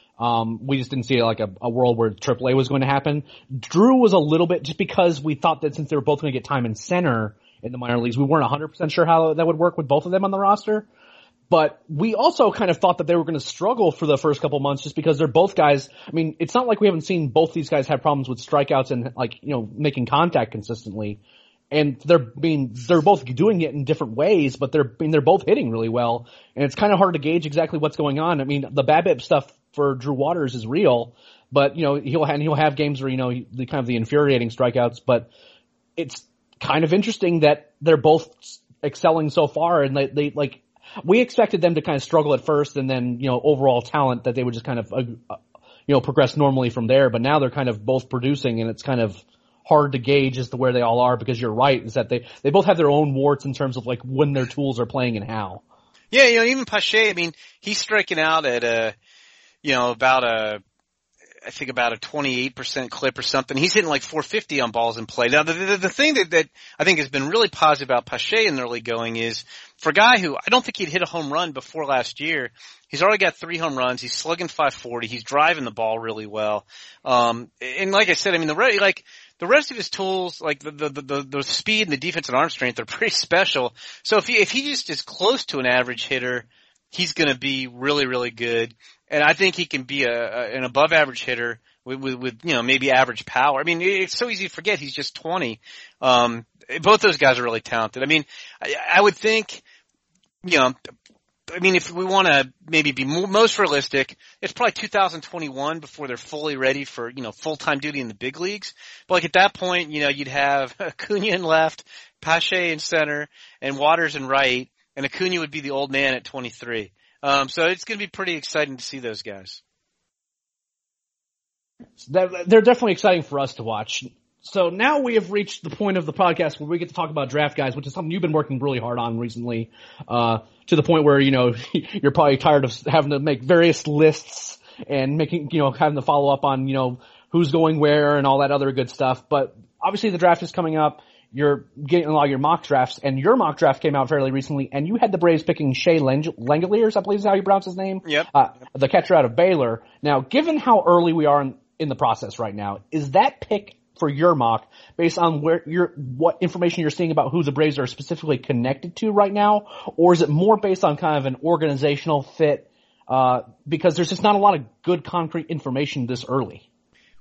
We just didn't see like a world where Triple-A was going to happen. Drew was a little bit, just because we thought that since they were both going to get time in center in the minor leagues, we weren't 100% sure how that would work with both of them on the roster. But we also kind of thought that they were going to struggle for the first couple months just because they're both guys. I mean, it's not like we haven't seen both these guys have problems with strikeouts and, like, you know, making contact consistently. And they're both doing it in different ways, but they're both hitting really well. And it's kind of hard to gauge exactly what's going on. I mean, the BABIP stuff for Drew Waters is real, but, you know, he'll have games where, you know, the kind of the infuriating strikeouts, but it's kind of interesting that they're both excelling so far, and they like, we expected them to kind of struggle at first and then, you know, overall talent that they would just kind of, progress normally from there. But now they're kind of both producing, and it's kind of hard to gauge as to where they all are, because you're right, is that they both have their own warts in terms of like when their tools are playing and how. Yeah, you know, even Pache, I mean, he's striking out at about a 28% clip or something. He's hitting like 450 on balls in play. Now, the thing that I think has been really positive about Pache in the early going is, for a guy who I don't think he'd hit a home run before last year, he's already got 3 home runs. He's slugging .540. He's driving the ball really well. And like I said, I mean, the rest of his tools, like the speed and the defense and arm strength, are pretty special. So if he just is close to an average hitter, he's going to be really, really good. And I think he can be an above average hitter with you know, maybe average power. I mean, it's so easy to forget he's just 20. Both those guys are really talented. I mean, I would think, you know, I mean, if we want to maybe be most realistic, it's probably 2021 before they're fully ready for, you know, full-time duty in the big leagues. But like at that point, you know, you'd have Acuna in left, Pache in center, and Waters in right, and Acuna would be the old man at 23. So it's going to be pretty exciting to see those guys. They're definitely exciting for us to watch. So now we have reached the point of the podcast where we get to talk about draft guys, which is something you've been working really hard on recently, to the point where, you know, you're probably tired of having to make various lists and making, you know, having to follow up on, you know, who's going where and all that other good stuff. But obviously the draft is coming up. You're getting a lot of your mock drafts, and your mock draft came out fairly recently, and you had the Braves picking Shea Langeliers, I believe is how you pronounce his name. Yep. The catcher out of Baylor. Now, given how early we are in the process right now, is that pick for your mock based on what information you're seeing about who the Braves are specifically connected to right now, or is it more based on kind of an organizational fit? Because there's just not a lot of good concrete information this early.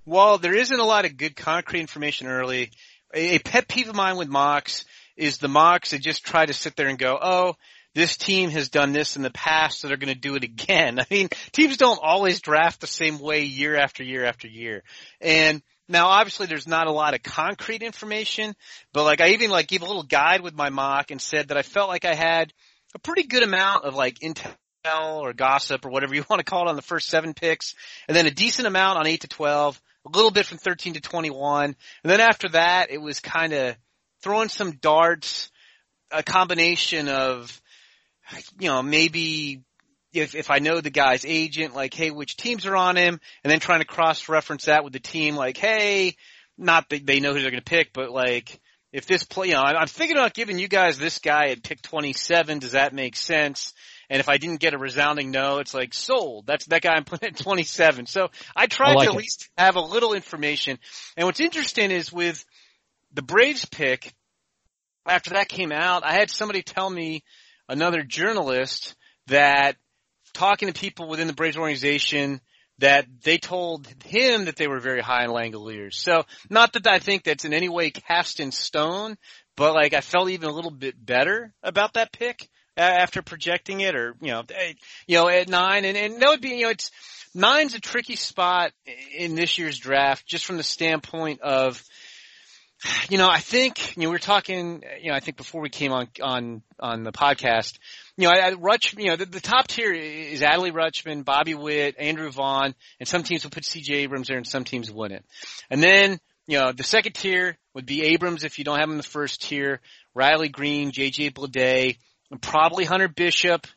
Well, there isn't a lot of good concrete information early. A pet peeve of mine with mocks is the mocks that just try to sit there and go, oh, this team has done this in the past, so they're going to do it again. I mean, teams don't always draft the same way year after year after year. And now, obviously, there's not a lot of concrete information, but like I even like gave a little guide with my mock and said that I felt like I had a pretty good amount of like intel or gossip or whatever you want to call it on the first 7 picks, and then a decent amount on 8 to 12, a little bit from 13 to 21. And then after that, it was kind of throwing some darts, a combination of, you know, maybe if I know the guy's agent, like, hey, which teams are on him, and then trying to cross-reference that with the team, like, hey, not that they know who they're going to pick, but like, if this play, you know, I'm thinking about giving you guys this guy at pick 27. Does that make sense? And if I didn't get a resounding no, it's like sold. That's that guy I'm putting at 27. So I tried to at least have a little information. And what's interesting is with the Braves pick, after that came out, I had somebody tell me, another journalist, that talking to people within the Braves organization, that they told him that they were very high in Langeliers. So not that I think that's in any way cast in stone, but like I felt even a little bit better about that pick after projecting it, or, at 9. And that would be, it's 9's a tricky spot in this year's draft, just from the standpoint of, I think, we were talking, I think before we came on the podcast, the top tier is Adley Rutschman, Bobby Witt, Andrew Vaughn, and some teams will put CJ Abrams there and some teams wouldn't. And then, the second tier would be Abrams if you don't have him in the first tier, Riley Green, JJ Bleday, and probably Hunter Bishop,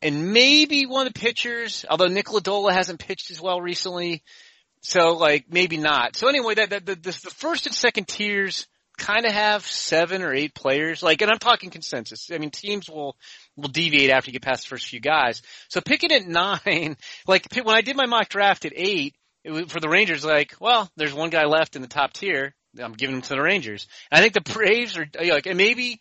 and maybe one of the pitchers, although Nick Loddola hasn't pitched as well recently. So like maybe not. So anyway, the first and second tiers kind of have 7 or 8 players. Like, and I'm talking consensus. I mean, teams will deviate after you get past the first few guys. So picking at 9, like when I did my mock draft at 8, it was, for the Rangers, like, well, there's one guy left in the top tier. I'm giving him to the Rangers. And I think the Braves are like, and maybe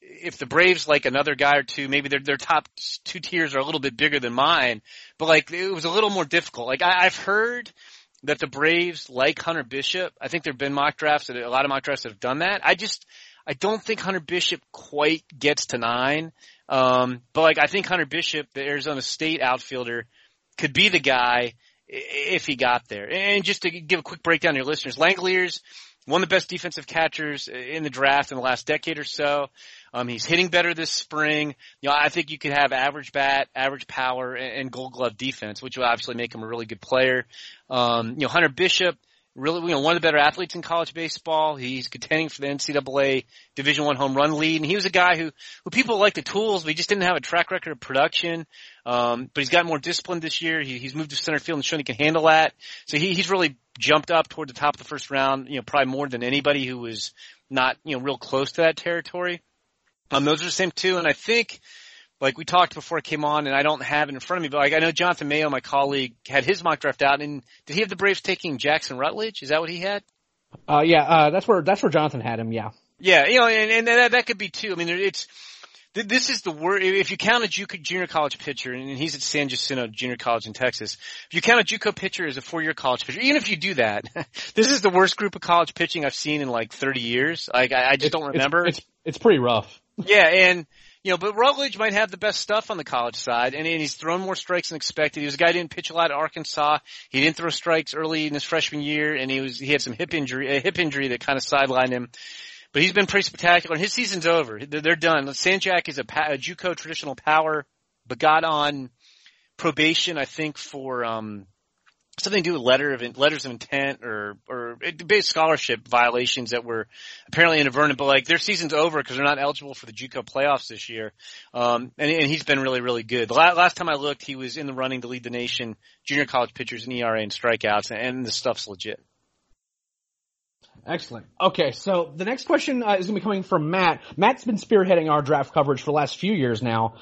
if the Braves like another guy or two, maybe their top 2 tiers are a little bit bigger than mine. But like it was a little more difficult. Like I've heard that the Braves like Hunter Bishop. I think there have been mock drafts, a lot of mock drafts that have done that. I don't think Hunter Bishop quite gets to 9. But like, I think Hunter Bishop, the Arizona State outfielder, could be the guy if he got there. And just to give a quick breakdown to your listeners, Langeliers, one of the best defensive catchers in the draft in the last decade or so. He's hitting better this spring. I think you could have average bat, average power, and Gold Glove defense, which would obviously make him a really good player. Hunter Bishop, really, one of the better athletes in college baseball. He's contending for the NCAA Division I home run lead, and he was a guy who people liked the tools, but he just didn't have a track record of production. But he's got more discipline this year. He's moved to center field and shown he can handle that. So he's really jumped up toward the top of the first round, probably more than anybody who was not, real close to that territory. Those are the same 2, and I think, like we talked before I came on, and I don't have it in front of me, but like I know Jonathan Mayo, my colleague, had his mock draft out, and did he have the Braves taking Jackson Rutledge? Is that what he had? That's where Jonathan had him. Yeah, and that could be too. I mean, this is the word. If you count a JUCO junior college pitcher, and he's at San Jacinto Junior College in Texas, if you count a JUCO pitcher as a 4-year college pitcher, even if you do that, this is the worst group of college pitching I've seen in like 30 years. Like I just don't remember. It's pretty rough. Yeah, and but Rutledge might have the best stuff on the college side, and he's thrown more strikes than expected. He was a guy who didn't pitch a lot at Arkansas. He didn't throw strikes early in his freshman year, and he had some hip injury that kind of sidelined him. But he's been pretty spectacular, and his season's over. They're done. Sanjak is a JUCO traditional power, but got on probation, I think, for something to do with letters of intent or scholarship violations that were apparently inadvertent, but like their season's over because they're not eligible for the JUCO playoffs this year. And he's been really, really good. The last time I looked, he was in the running to lead the nation junior college pitchers in ERA and strikeouts, and the stuff's legit. Excellent. Okay, so the next question is going to be coming from Matt. Matt's been spearheading our draft coverage for the last few years now.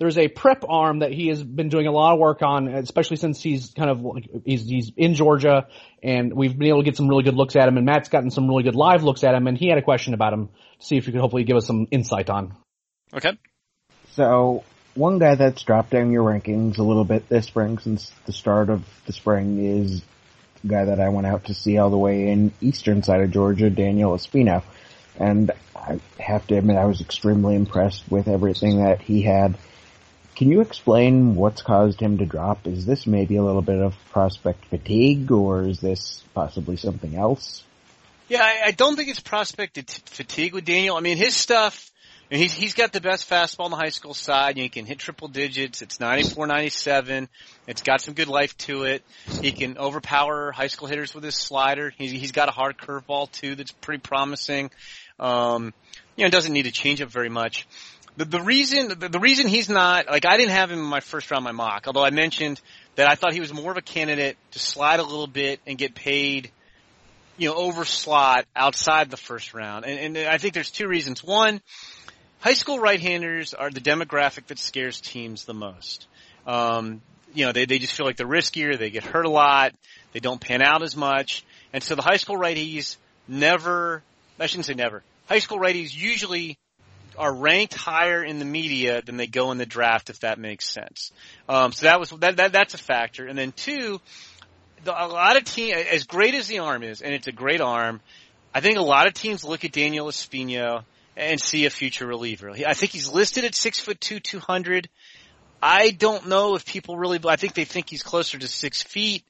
There's a prep arm that he has been doing a lot of work on, especially since he's in Georgia, and we've been able to get some really good looks at him, and Matt's gotten some really good live looks at him, and he had a question about him to see if you could hopefully give us some insight on. Okay. So one guy that's dropped down your rankings a little bit this spring since the start of the spring is the guy that I went out to see all the way in eastern side of Georgia, Daniel Espino. And I have to admit I was extremely impressed with everything that he had. Can you explain what's caused him to drop? Is this maybe a little bit of prospect fatigue, or is this possibly something else? Yeah, I don't think it's prospect fatigue with Daniel. I mean, his stuff And he's got the best fastball on the high school side. He can hit triple digits. It's 94, 97. It's got some good life to it. He can overpower high school hitters with his slider. He's got a hard curveball too that's pretty promising. Doesn't need to change up very much. The reason he's not, like, I didn't have him in my first round of my mock, although I mentioned that I thought he was more of a candidate to slide a little bit and get paid, over slot outside the first round. And I think there's two reasons. One, high school right-handers are the demographic that scares teams the most. They just feel like they're riskier, they get hurt a lot, they don't pan out as much. And so the high school righties high school righties usually are ranked higher in the media than they go in the draft, if that makes sense. So that was that's a factor. And then two, a lot of teams, as great as the arm is, and it's a great arm, I think a lot of teams look at Daniel Espino and see a future reliever. I think he's listed at 6'2", 200. I don't know if people really, I think they think he's closer to 6 feet.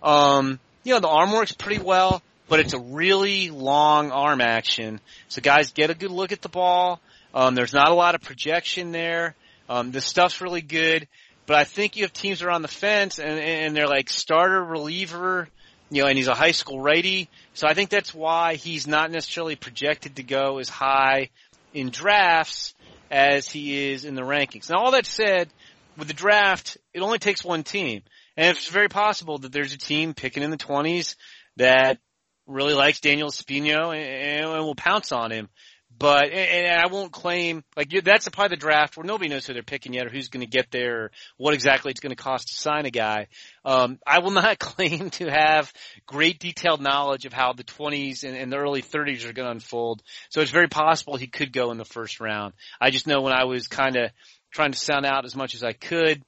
The arm works pretty well, but it's a really long arm action. So guys, get a good look at the ball. There's not a lot of projection there. The stuff's really good, but I think you have teams that are on the fence and they're like starter reliever, and he's a high school righty. So I think that's why he's not necessarily projected to go as high in drafts as he is in the rankings. Now, all that said, with the draft, it only takes one team. And it's very possible that there's a team picking in the 20s that really likes Daniel Espino and will pounce on him. But, and I won't claim, like, that's probably the draft where nobody knows who they're picking yet or who's going to get there or what exactly it's going to cost to sign a guy. I will not claim to have great detailed knowledge of how the 20s and the early 30s are going to unfold. So it's very possible he could go in the first round. I just know when I was kind of trying to sound out as much as I could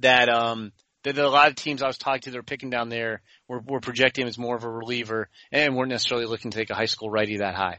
that, that a lot of teams I was talking to that were picking down there were projecting him as more of a reliever and weren't necessarily looking to take a high school righty that high.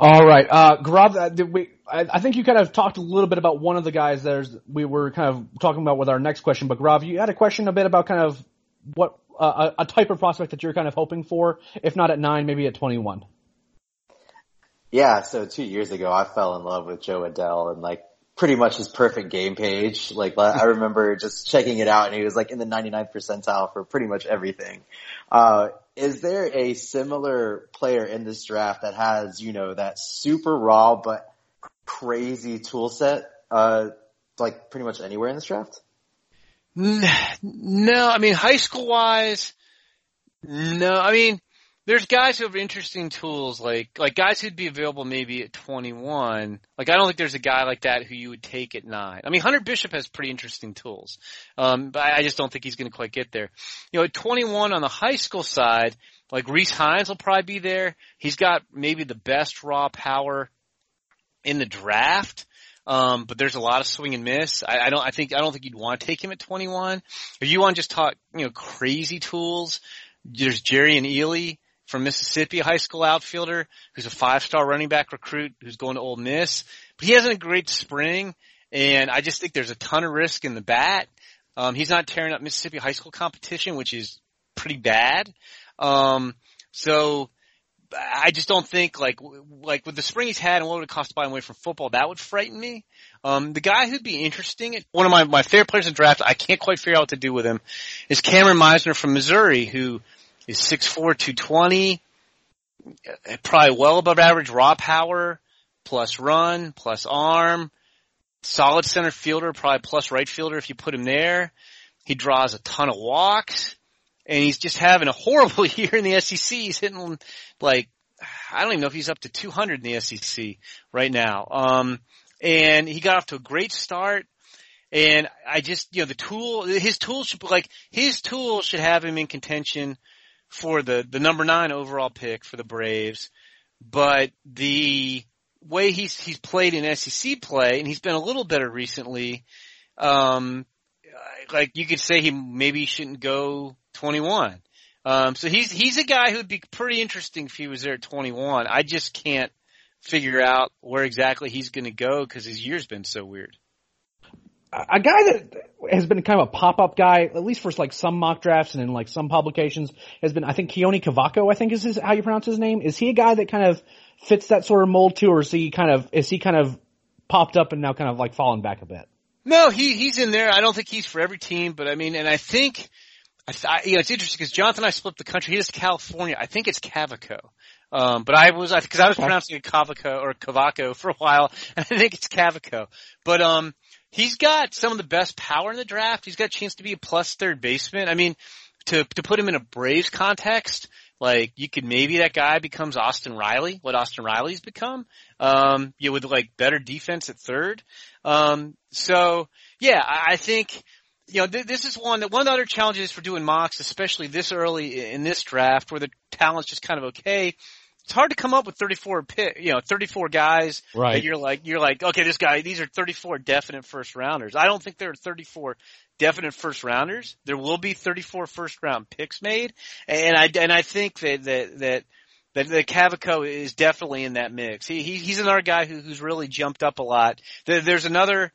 All right, Gaurav, I think you kind of talked a little bit about one of the guys we were kind of talking about with our next question, but Gaurav, you had a question a bit about kind of what a type of prospect that you're kind of hoping for, if not at 9, maybe at 21. Yeah, so 2 years ago, I fell in love with Joe Adell and like pretty much his perfect game page. Like I remember just checking it out, and he was like in the 99th percentile for pretty much everything. Is there a similar player in this draft that has, that super raw but crazy tool set, like pretty much anywhere in this draft? No, I mean, high school wise, no. I mean, there's guys who have interesting tools, like guys who'd be available maybe at 21. Like, I don't think there's a guy like that who you would take at 9. I mean, Hunter Bishop has pretty interesting tools. But I just don't think he's going to quite get there. At 21 on the high school side, like Reese Hines will probably be there. He's got maybe the best raw power in the draft. But there's a lot of swing and miss. I don't think you'd want to take him at 21. If you want to just talk, crazy tools, there's Jerry and Ely from Mississippi, a high school outfielder who's a 5-star running back recruit who's going to Ole Miss. But he hasn't a great spring, and I just think there's a ton of risk in the bat. He's not tearing up Mississippi high school competition, which is pretty bad. So I just don't think, like with the spring he's had and what it would cost to buy him away from football, that would frighten me. The guy who'd be interesting, one of my favorite players in draft, I can't quite figure out what to do with him, is Cameron Meisner from Missouri, who is 6'4", 220, probably well above average raw power, plus run, plus arm, solid center fielder, probably plus right fielder if you put him there. He draws a ton of walks, and he's just having a horrible year in the SEC. He's hitting, I don't even know if he's up to 200 in the SEC right now. And he got off to a great start. And I just, his tool should have him in contention for the number 9 overall pick for the Braves, but the way he's played in SEC play, and he's been a little better recently, like you could say he maybe shouldn't go 21. So he's a guy who'd be pretty interesting if he was there at 21. I just can't figure out where exactly he's going to go because his year's been so weird. A guy that has been kind of a pop-up guy, at least for like some mock drafts and in like some publications, has been, I think, Keone Cavaco, I think is how you pronounce his name. Is he a guy that kind of fits that sort of mold too, or is he kind of popped up and now kind of like fallen back a bit? No, he's in there. I don't think he's for every team, but I mean, and I think, you know, it's interesting because Jonathan and I split the country. He's California. I think it's Cavaco. But I was pronouncing it Cavaco or Cavaco for a while, and I think it's Cavaco. But, he's got some of the best power in the draft. He's got a chance to be a plus third baseman. I mean, to put him in a Braves context, like you could maybe that guy becomes Austin Riley, what Austin Riley's become, you know, with like better defense at third. So yeah, I think, you know, this is one of the other challenges for doing mocks, especially this early in this draft where the talent's just kind of okay. It's hard to come up with 34 guys right. That you're like, okay, this guy, these are 34 definite first rounders. I don't think there are 34 definite first rounders. There will be 34 first round picks made. And I think that Cavaco is definitely in that mix. He's another guy who's really jumped up a lot. There's another,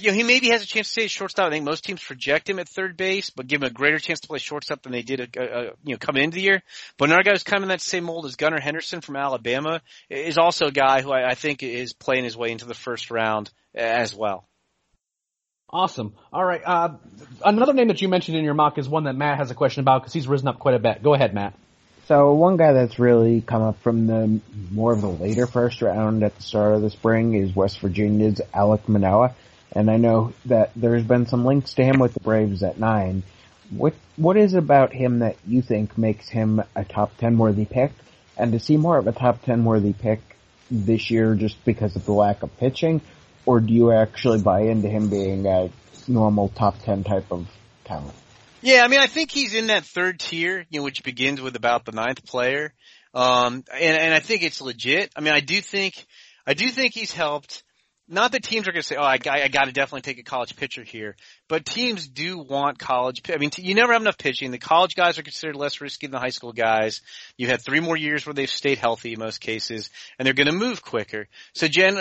you know, he maybe has a chance to stay at shortstop. I think most teams project him at third base, but give him a greater chance to play shortstop than they did, you know, coming into the year. But another guy who's kind of in that same mold as Gunnar Henderson from Alabama is also a guy who I think is playing his way into the first round as well. Awesome. All right. Another name that you mentioned in your mock is one that Matt has a question about because he's risen up quite a bit. Go ahead, Matt. So one guy that's really come up from the more of the later first round at the start of the spring is West Virginia's Alek Manoah. And I know that there's been some links to him with the Braves at 9. What is about him that you think makes him a top 10 worthy pick? And to see more of a top 10 worthy pick this year just because of the lack of pitching? Or do you actually buy into him being a normal top 10 type of talent? Yeah, I mean, I think he's in that third tier, you know, which begins with about the 9th player. And I think it's legit. I mean, I do think he's helped. Not that teams are going to say, oh, I got to definitely take a college pitcher here, but teams do want college. I mean, you never have enough pitching. The college guys are considered less risky than the high school guys. You had 3 more years where they've stayed healthy in most cases, and they're going to move quicker. So, and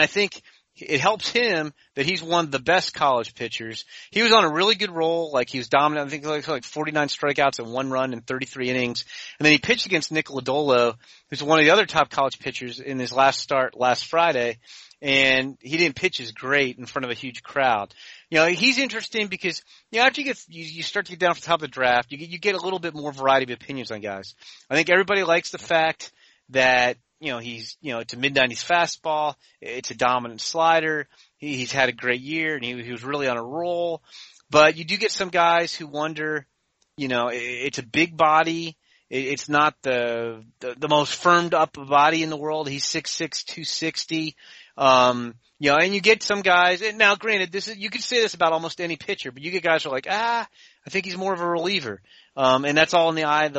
I think it helps him that he's one of the best college pitchers. He was on a really good roll. Like, he was dominant. I think like 49 strikeouts and 1 run in 33 innings. And then he pitched against Nick Lodolo, who's one of the other top college pitchers in his last start last Friday. And he didn't pitch as great in front of a huge crowd. You know, he's interesting because, you know, after you start to get down from the top of the draft, you get a little bit more variety of opinions on guys. I think everybody likes the fact that, you know, he's, you know, it's a mid-90s fastball. It's a dominant slider. He's had a great year and he was really on a roll. But you do get some guys who wonder, you know, it's a big body. It's not the most firmed up body in the world. He's 6'6", 260. You know, and you get some guys, and now granted, this is, you could say this about almost any pitcher, but you get guys who are like, I think he's more of a reliever. And that's all in the eye of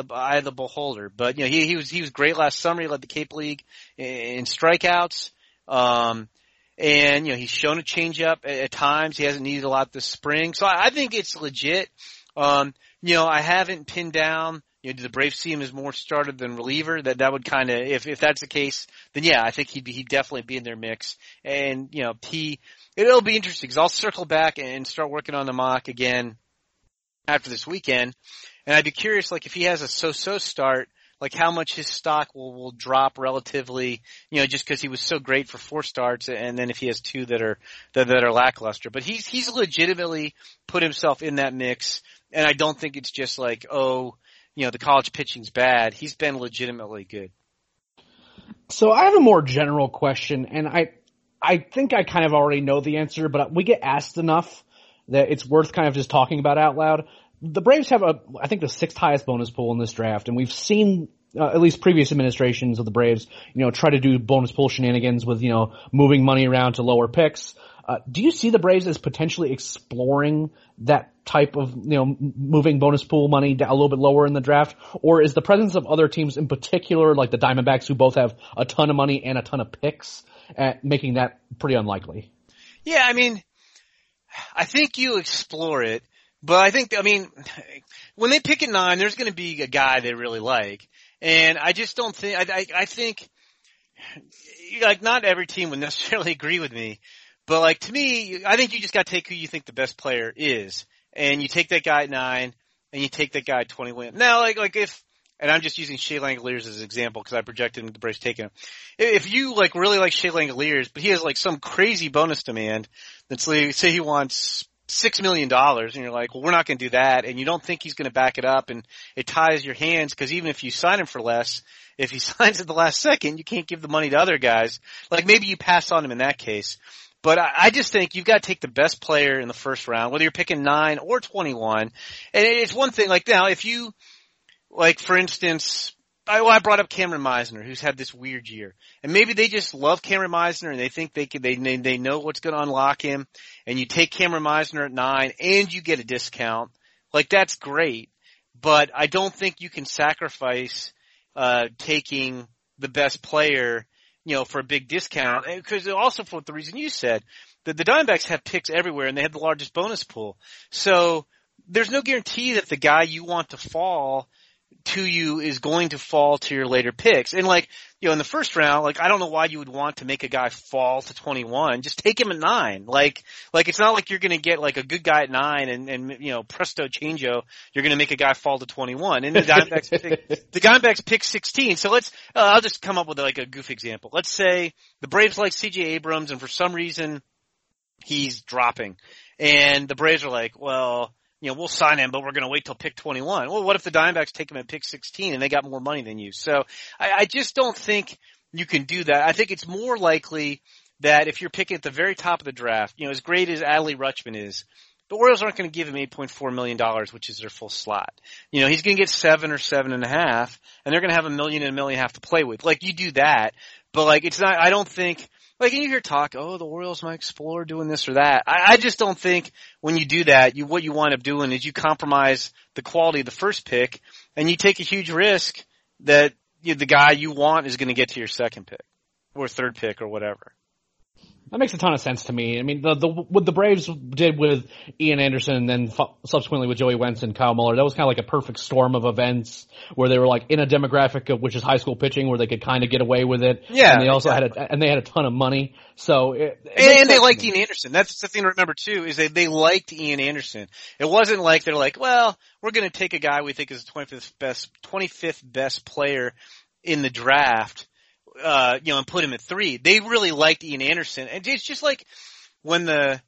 the beholder. But, you know, he was great last summer. He led the Cape League in strikeouts. And, you know, he's shown a change up at times. He hasn't needed a lot this spring. So I think it's legit. You know, I haven't pinned down, you know, do the Braves see him as more starter than reliever? That would kind of, if that's the case, then yeah, I think he'd definitely be in their mix. And, you know, it'll be interesting because I'll circle back and start working on the mock again after this weekend. And I'd be curious, like, if he has a so-so start, like how much his stock will drop relatively, you know, just because he was so great for 4 starts, and then if he has 2 that are lackluster. But he's legitimately put himself in that mix, and I don't think it's just like, oh, you know, the college pitching's bad. He's been legitimately good. So I have a more general question, and I think I kind of already know the answer, but we get asked enough that it's worth kind of just talking about out loud. The Braves have I think the 6th highest bonus pool in this draft, and we've seen at least previous administrations of the Braves, you know, try to do bonus pool shenanigans with, you know, moving money around to lower picks. Do you see the Braves as potentially exploring that type of, you know, moving bonus pool money a little bit lower in the draft? Or is the presence of other teams in particular, like the Diamondbacks, who both have a ton of money and a ton of picks, making that pretty unlikely? Yeah, I mean, I think you explore it, but I think, I mean, when they pick at 9, there's going to be a guy they really like. And I just don't think, I think, like, not every team would necessarily agree with me. But, like, to me, I think you just got to take who you think the best player is, and you take that guy at 9, and you take that guy at 21. Now, like if – and I'm just using Shea Langeliers as an example because I projected him, the Braves taking him. If you, like, really like Shea Langeliers, but he has, like, some crazy bonus demand that's like, – say he wants $6 million, and you're like, well, we're not going to do that, and you don't think he's going to back it up, and it ties your hands because even if you sign him for less, if he signs at the last second, you can't give the money to other guys. Like, maybe you pass on him in that case. But I just think you've got to take the best player in the first round, whether you're picking 9 or 21. And it's one thing, like, now, if you, like, for instance, I brought up Cameron Meisner, who's had this weird year. And maybe they just love Cameron Meisner and they think they know what's going to unlock him. And you take Cameron Meisner at 9 and you get a discount. Like, that's great. But I don't think you can sacrifice taking the best player, you know, for a big discount, because also for the reason you said, that the Diamondbacks have picks everywhere and they have the largest bonus pool. So there's no guarantee that the guy you want to fall to you is going to fall to your later picks. And, like, you know, in the first round, like, I don't know why you would want to make a guy fall to 21. Just take him at 9. Like it's not like you're going to get, like, a good guy at 9 and you know, presto changeo, you're going to make a guy fall to 21. And the Diamondbacks pick 16. So let's, I'll just come up with, like, a goofy example. Let's say the Braves like CJ Abrams and for some reason he's dropping. And the Braves are like, well, you know, we'll sign him, but we're going to wait till pick 21. Well, what if the Diamondbacks take him at pick 16 and they got more money than you? So I just don't think you can do that. I think it's more likely that if you're picking at the very top of the draft, you know, as great as Adley Rutschman is, the Orioles aren't going to give him $8.4 million, which is their full slot. You know, he's going to get 7 or 7.5, and they're going to have $1.5 million to play with. Like, you do that, but, like, it's not, I don't think, like, and you hear talk, oh, the Orioles might explore doing this or that. I just don't think when you do that, what you wind up doing is you compromise the quality of the first pick, and you take a huge risk that the guy you want is going to get to your second pick or third pick or whatever. That makes a ton of sense to me. I mean, what the Braves did with Ian Anderson and then subsequently with Joey Wentz and Kyle Muller, that was kind of like a perfect storm of events where they were, like, in a demographic of which is high school pitching where they could kind of get away with it. Yeah. And they also had a ton of money. So and they liked Ian Anderson. That's the thing to remember too, is they liked Ian Anderson. It wasn't like they're like, well, we're going to take a guy we think is the 25th best player in the draft, you know, and put him at 3. They really liked Ian Anderson. And it's just like when the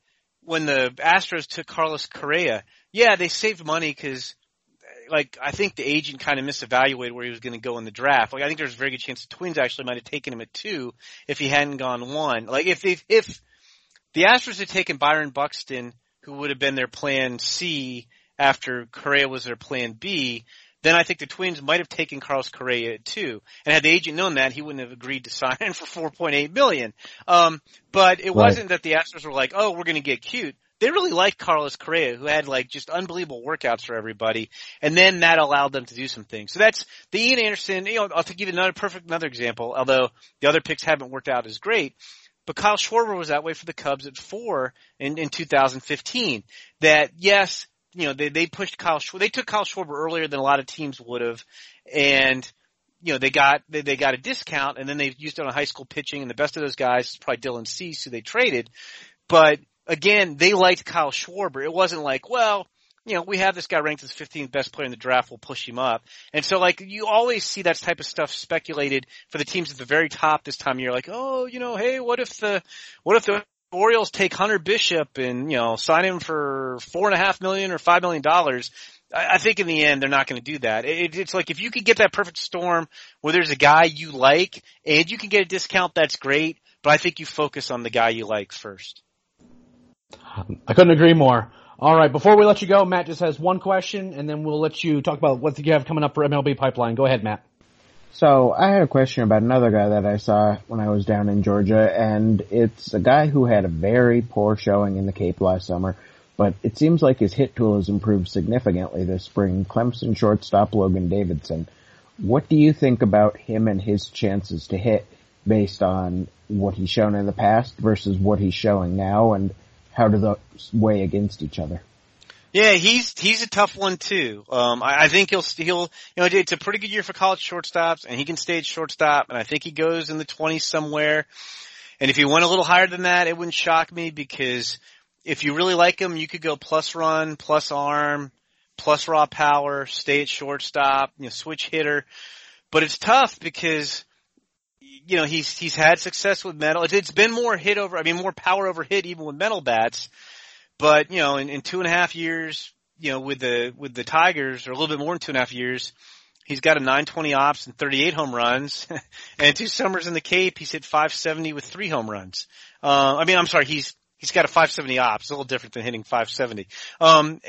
Astros took Carlos Correa, yeah, they saved money because, like, I think the agent kind of misevaluated where he was going to go in the draft. Like, I think there's a very good chance the Twins actually might have taken him at 2 if he hadn't gone 1. Like, if the Astros had taken Byron Buxton, who would have been their plan C after Correa was their plan B, then I think the Twins might have taken Carlos Correa at 2. And had the agent known that, he wouldn't have agreed to sign him for $4.8 million. But it wasn't that the Astros were like, oh, we're going to get cute. They really liked Carlos Correa, who had, like, just unbelievable workouts for everybody. And then that allowed them to do some things. So that's the Ian Anderson. You know, I'll give you another example, although the other picks haven't worked out as great. But Kyle Schwarber was that way for the Cubs at 4 in 2015. That, yes, you know, they pushed Kyle Schwarber. They took Kyle Schwarber earlier than a lot of teams would have, and, you know, they got a discount, and then they used it on high school pitching, and the best of those guys is probably Dylan Cease, who they traded. But again, they liked Kyle Schwarber. It wasn't like, well, you know, we have this guy ranked as 15th best player in the draft, we'll push him up. And so, like, you always see that type of stuff speculated for the teams at the very top this time of year, like, oh, you know, hey, what if the Orioles take Hunter Bishop and, you know, sign him for $4.5 million or $5 million. I think in the end they're not going to do that. It's like if you could get that perfect storm where there's a guy you like and you can get a discount, that's great. But I think you focus on the guy you like first. I couldn't agree more. All right, before we let you go, Matt just has one question, and then we'll let you talk about what you have coming up for MLB Pipeline. Go ahead, Matt. So I had a question about another guy that I saw when I was down in Georgia, and it's a guy who had a very poor showing in the Cape last summer, but it seems like his hit tool has improved significantly this spring, Clemson shortstop Logan Davidson. What do you think about him and his chances to hit based on what he's shown in the past versus what he's showing now, and how do those weigh against each other? Yeah, he's a tough one too. I think he'll it's a pretty good year for college shortstops, and he can stay at shortstop, and I think he goes in the 20s somewhere. And if he went a little higher than that, it wouldn't shock me, because if you really like him, you could go plus run, plus arm, plus raw power, stay at shortstop, switch hitter. But it's tough because he's had success with metal. It's been more power over hit even with metal bats. But, in 2.5 years, with the Tigers, or a little bit more than 2.5 years, he's got a 920 ops and 38 home runs. And two summers in the Cape, he's hit 570 with 3 home runs. He's got a 570 ops, a little different than hitting 570. And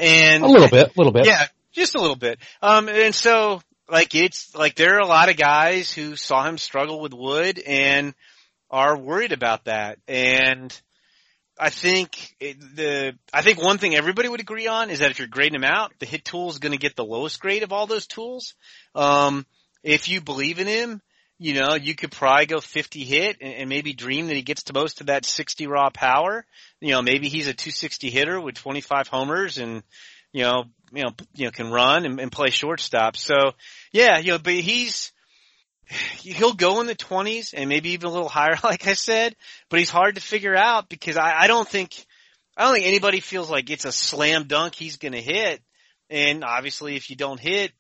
a little bit. Yeah, just a little bit. And so, there are a lot of guys who saw him struggle with wood and are worried about that. And I think one thing everybody would agree on is that if you're grading him out, the hit tool is going to get the lowest grade of all those tools. If you believe in him, you could probably go 50 hit and maybe dream that he gets to most of that 60 raw power. Maybe he's a 260 hitter with 25 homers and, can run and play shortstop. So yeah, but he'll go in the 20s and maybe even a little higher, like I said, but he's hard to figure out because I don't think anybody feels like it's a slam dunk he's going to hit. And obviously if you don't hit,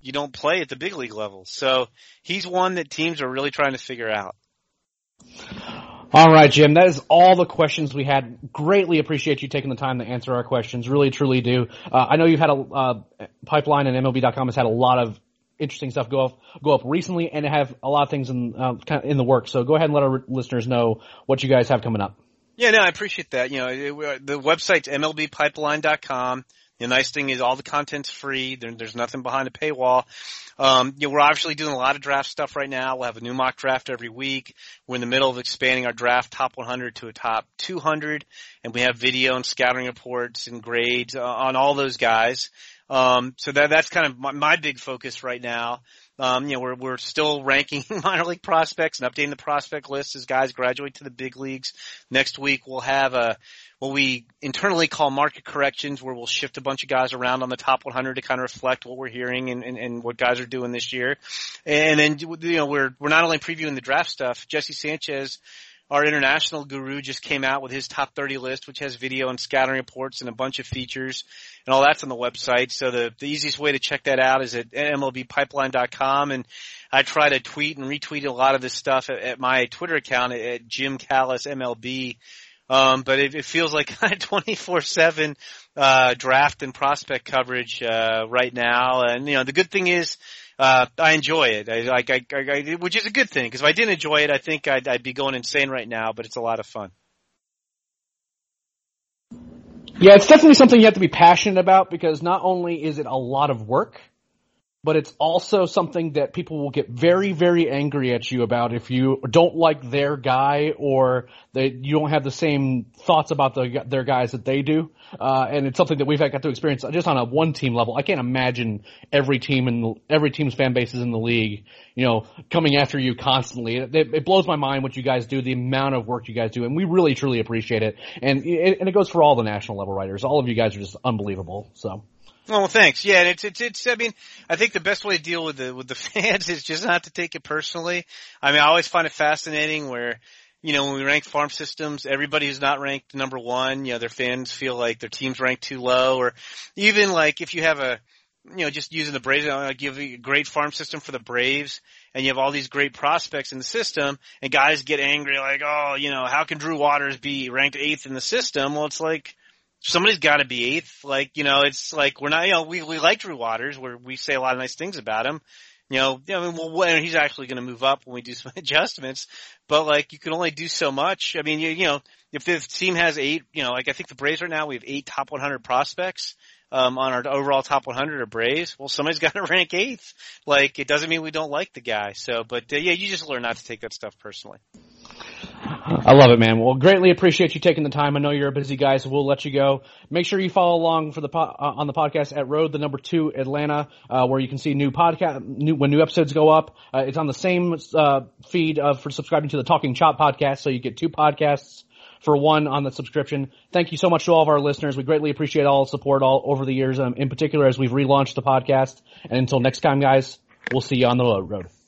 you don't play at the big league level. So he's one that teams are really trying to figure out. All right, Jim, that is all the questions we had. Greatly appreciate you taking the time to answer our questions. Really, truly do. I know you've had Pipeline and MLB.com has had a lot of interesting stuff go up recently, and have a lot of things in the works. So go ahead and let our listeners know what you guys have coming up. Yeah, no, I appreciate that. The website's MLBpipeline.com. The nice thing is all the content's free. There's nothing behind a paywall. We're obviously doing a lot of draft stuff right now. We'll have a new mock draft every week. We're in the middle of expanding our draft top 100 to a top 200, and we have video and scouting reports and grades on all those guys. So that's kind of my big focus right now. We're still ranking minor league prospects and updating the prospect list as guys graduate to the big leagues. Next week we'll have what we internally call market corrections, where we'll shift a bunch of guys around on the top 100 to kind of reflect what we're hearing and what guys are doing this year. And then, we're not only previewing the draft stuff. Jesse Sanchez, our international guru, just came out with his top 30 list, which has video and scouting reports and a bunch of features, and all that's on the website. So the easiest way to check that out is at MLBpipeline.com. And I try to tweet and retweet a lot of this stuff at my Twitter account at Jim Callis MLB. But it feels like 24/7 draft and prospect coverage right now. And the good thing is I enjoy it, I which is a good thing, because if I didn't enjoy it, I think I'd be going insane right now. But it's a lot of fun. Yeah, it's definitely something you have to be passionate about, because not only is it a lot of work, but it's also something that people will get very, very angry at you about if you don't like their guy, or you don't have the same thoughts about their guys that they do. And it's something that we've got to experience just on a one-team level. I can't imagine every team's fan bases in the league, coming after you constantly. It blows my mind what you guys do, the amount of work you guys do, and we really, truly appreciate it. And it goes for all the national level writers. All of you guys are just unbelievable. So. Oh, well, thanks. Yeah, and it's I think the best way to deal with the fans is just not to take it personally. I always find it fascinating where, when we rank farm systems, everybody who's not ranked number one, their fans feel like their team's ranked too low, or even like if you have just using the Braves, give a great farm system for the Braves, and you have all these great prospects in the system, and guys get angry like, oh, how can Drew Waters be ranked 8th in the system? Well, it's like, somebody's got to be 8th. It's like we're not. We like Drew Waters. We say a lot of nice things about him. He's actually going to move up when we do some adjustments. But you can only do so much. If the team has 8, I think the Braves right now we have 8 top 100 prospects. on our overall top 100 are Braves, well, somebody's got to rank eighth. Like, it doesn't mean we don't like the guy. So, but yeah, you just learn not to take that stuff personally. I love it, man. Well, greatly appreciate you taking the time. I know you're a busy guy, so we'll let you go. Make sure you follow along for the on the podcast at Road2Atlanta, where you can see when new episodes go up. It's on the same feed for subscribing to the Talking Chop podcast, so you get two podcasts for one on the subscription. Thank you so much to all of our listeners. We greatly appreciate all the support all over the years, in particular as we've relaunched the podcast. And until next time, guys, we'll see you on the road.